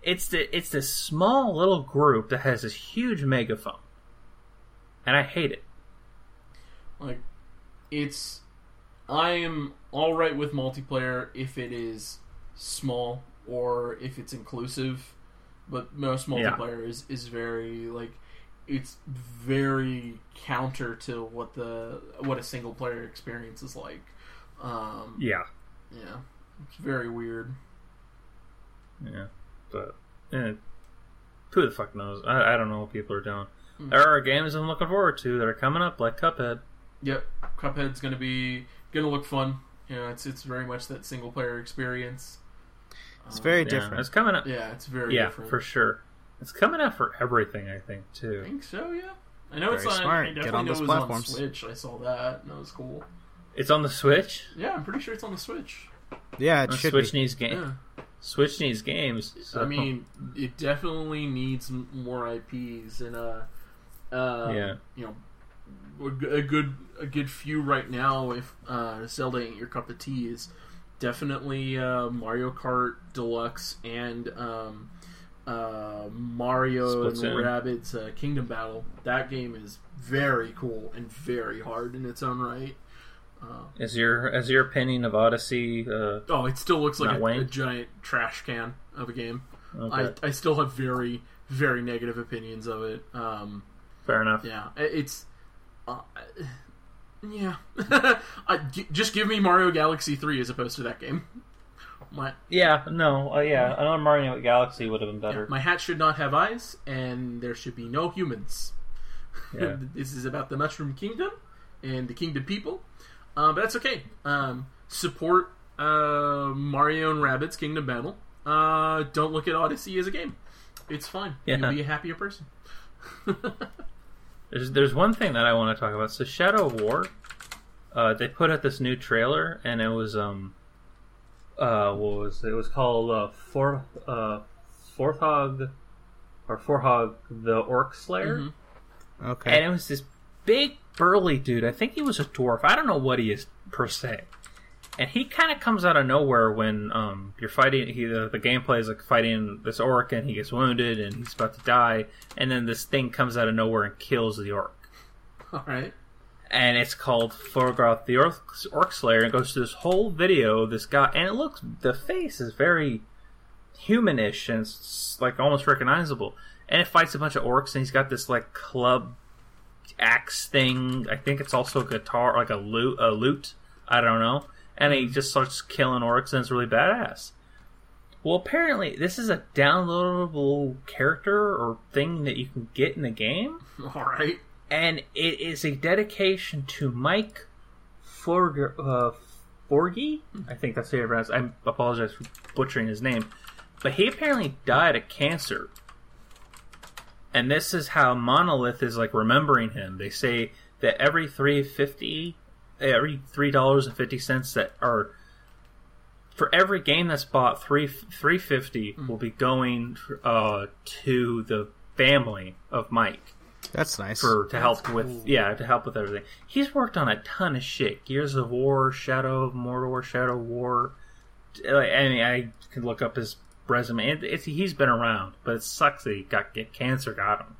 It's this small little group that has this huge megaphone. And I hate it. Like, I am alright with multiplayer if it is small or if it's inclusive, but most multiplayer is very, like, it's very counter to what a single player experience is like. Yeah, it's very weird. Yeah, but who the fuck knows? I don't know what people are doing. Mm-hmm. There are games I'm looking forward to that are coming up, like Cuphead. Yep, Cuphead's gonna look fun. You know, it's very much that single player experience. It's very different. It's coming up. Yeah, it's very different for sure. It's coming up for everything, I think too. I think so. Yeah, I know it's smart. I definitely know it was on Switch. I saw that, and that was cool. It's on the Switch? Yeah, I'm pretty sure it's on the Switch. Yeah, it should Switch be. Needs game. Yeah. Switch needs games. So. I mean, it definitely needs more IPs and a good few right now. If Zelda ain't your cup of tea, is definitely Mario Kart Deluxe and Mario Splatoon. And Rabbids Kingdom Battle. That game is very cool and very hard in its own right. Is your opinion of Odyssey? It still looks like a giant trash can of a game. Okay. I still have very, very negative opinions of it. Fair enough. Yeah, it's just give me Mario Galaxy 3 as opposed to that game. Another Mario Galaxy would have been better. Yeah, my hat should not have eyes, and there should be no humans. Yeah. This is about the Mushroom Kingdom and the Kingdom people. But that's okay. Support Mario and Rabbids Kingdom Battle. Don't look at Odyssey as a game. It's fine. Yeah. You'll be a happier person. There's one thing that I want to talk about. So Shadow of War, they put out this new trailer, and it was It was called Forhog the Orc Slayer. Mm-hmm. Okay. And it was this big burly dude. I think he was a dwarf. I don't know what he is per se, and he kind of comes out of nowhere when you're fighting. The gameplay is like fighting this orc, and he gets wounded, and he's about to die, and then this thing comes out of nowhere and kills the orc. All right, and it's called Forgoth the Orc Slayer, and goes through this whole video. This guy, and it looks the face is very humanish and it's like almost recognizable, and it fights a bunch of orcs, and he's got this like club. Axe thing. I think it's also a guitar, like a lute. I don't know. And he just starts killing orcs, and it's really badass. Well, apparently this is a downloadable character or thing that you can get in the game. All right. And it is a dedication to Mike Forgy. I think that's how you pronounce it. I apologize for butchering his name. But he apparently died of cancer. And this is how Monolith is, like, remembering him. They say that every $3.50, every $3.50 that are... For every game that's bought, $3.50 will be going to the family of Mike. That's nice. To help with everything. He's worked on a ton of shit. Gears of War, Shadow of Mordor, Shadow War. I mean, I can look up his resume. He's been around, but it sucks that he got cancer. Got him.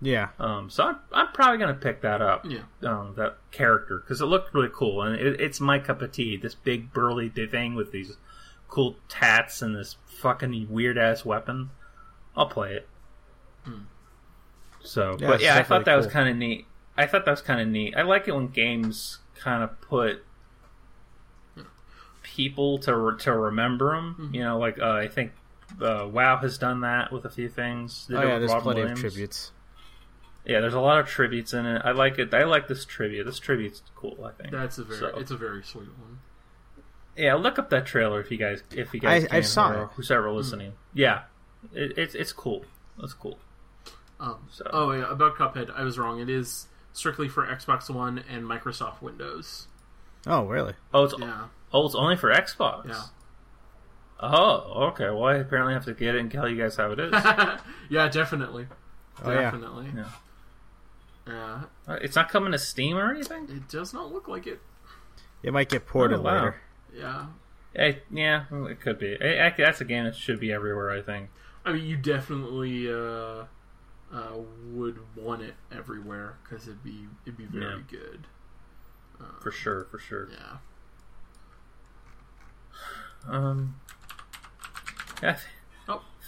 Yeah. So I'm probably gonna pick that up. Yeah. That character, because it looked really cool, and it's my cup of tea. This big burly thing with these cool tats and this fucking weird ass weapon. I'll play it. Mm. So, yeah, but yeah, I thought that was kind of neat. I like it when games kind of put people to remember them. Mm-hmm. You know, like I think WoW has done that with a few things. There's plenty of tributes. Yeah, there's a lot of tributes in it. I like it. I like this tribute. This tribute's cool, I think. It's a very sweet one. Yeah, look up that trailer if you guys can. I saw it. Who's ever listening? Mm-hmm. Yeah, it's cool. It's cool. Oh yeah, about Cuphead, I was wrong. It is strictly for Xbox One and Microsoft Windows. Oh really? Oh, it's only for Xbox. Yeah. Oh, okay. Well, I apparently have to get it and tell you guys how it is. Yeah, definitely. Oh, definitely. Yeah. Yeah. It's not coming to Steam or anything? It does not look like it. It might get ported later. Yeah. It could be. That's a game that should be everywhere, I think. I mean, you definitely would want it everywhere, because it'd be very good. For sure. Yeah. I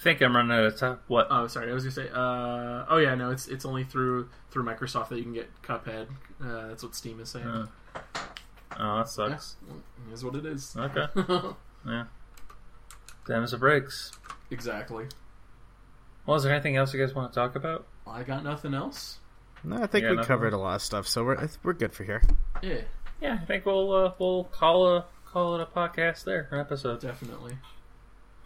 think I'm running out of time. What? Oh, sorry. I was going to say... it's only through Microsoft that you can get Cuphead. That's what Steam is saying. Oh, that sucks. Yeah. It is what it is. Okay. Yeah. Damn as it breaks. Exactly. Well, is there anything else you guys want to talk about? Well, I got nothing else. No, I think we covered a lot of stuff, so we're good for here. Yeah. Yeah, I think we'll call it a podcast there, an episode. Definitely.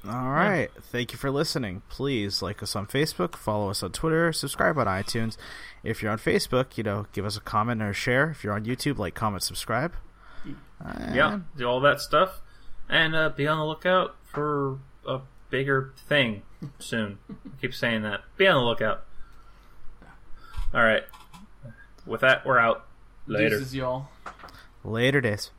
All right. Thank you for listening. Please like us on Facebook, follow us on Twitter, subscribe on iTunes. If you're on Facebook, give us a comment or a share. If you're on YouTube, like, comment, subscribe. Yeah, do all that stuff. And be on the lookout for a bigger thing soon. I keep saying that. Be on the lookout. All right. With that, we're out. Later. Deuces, y'all. Later days.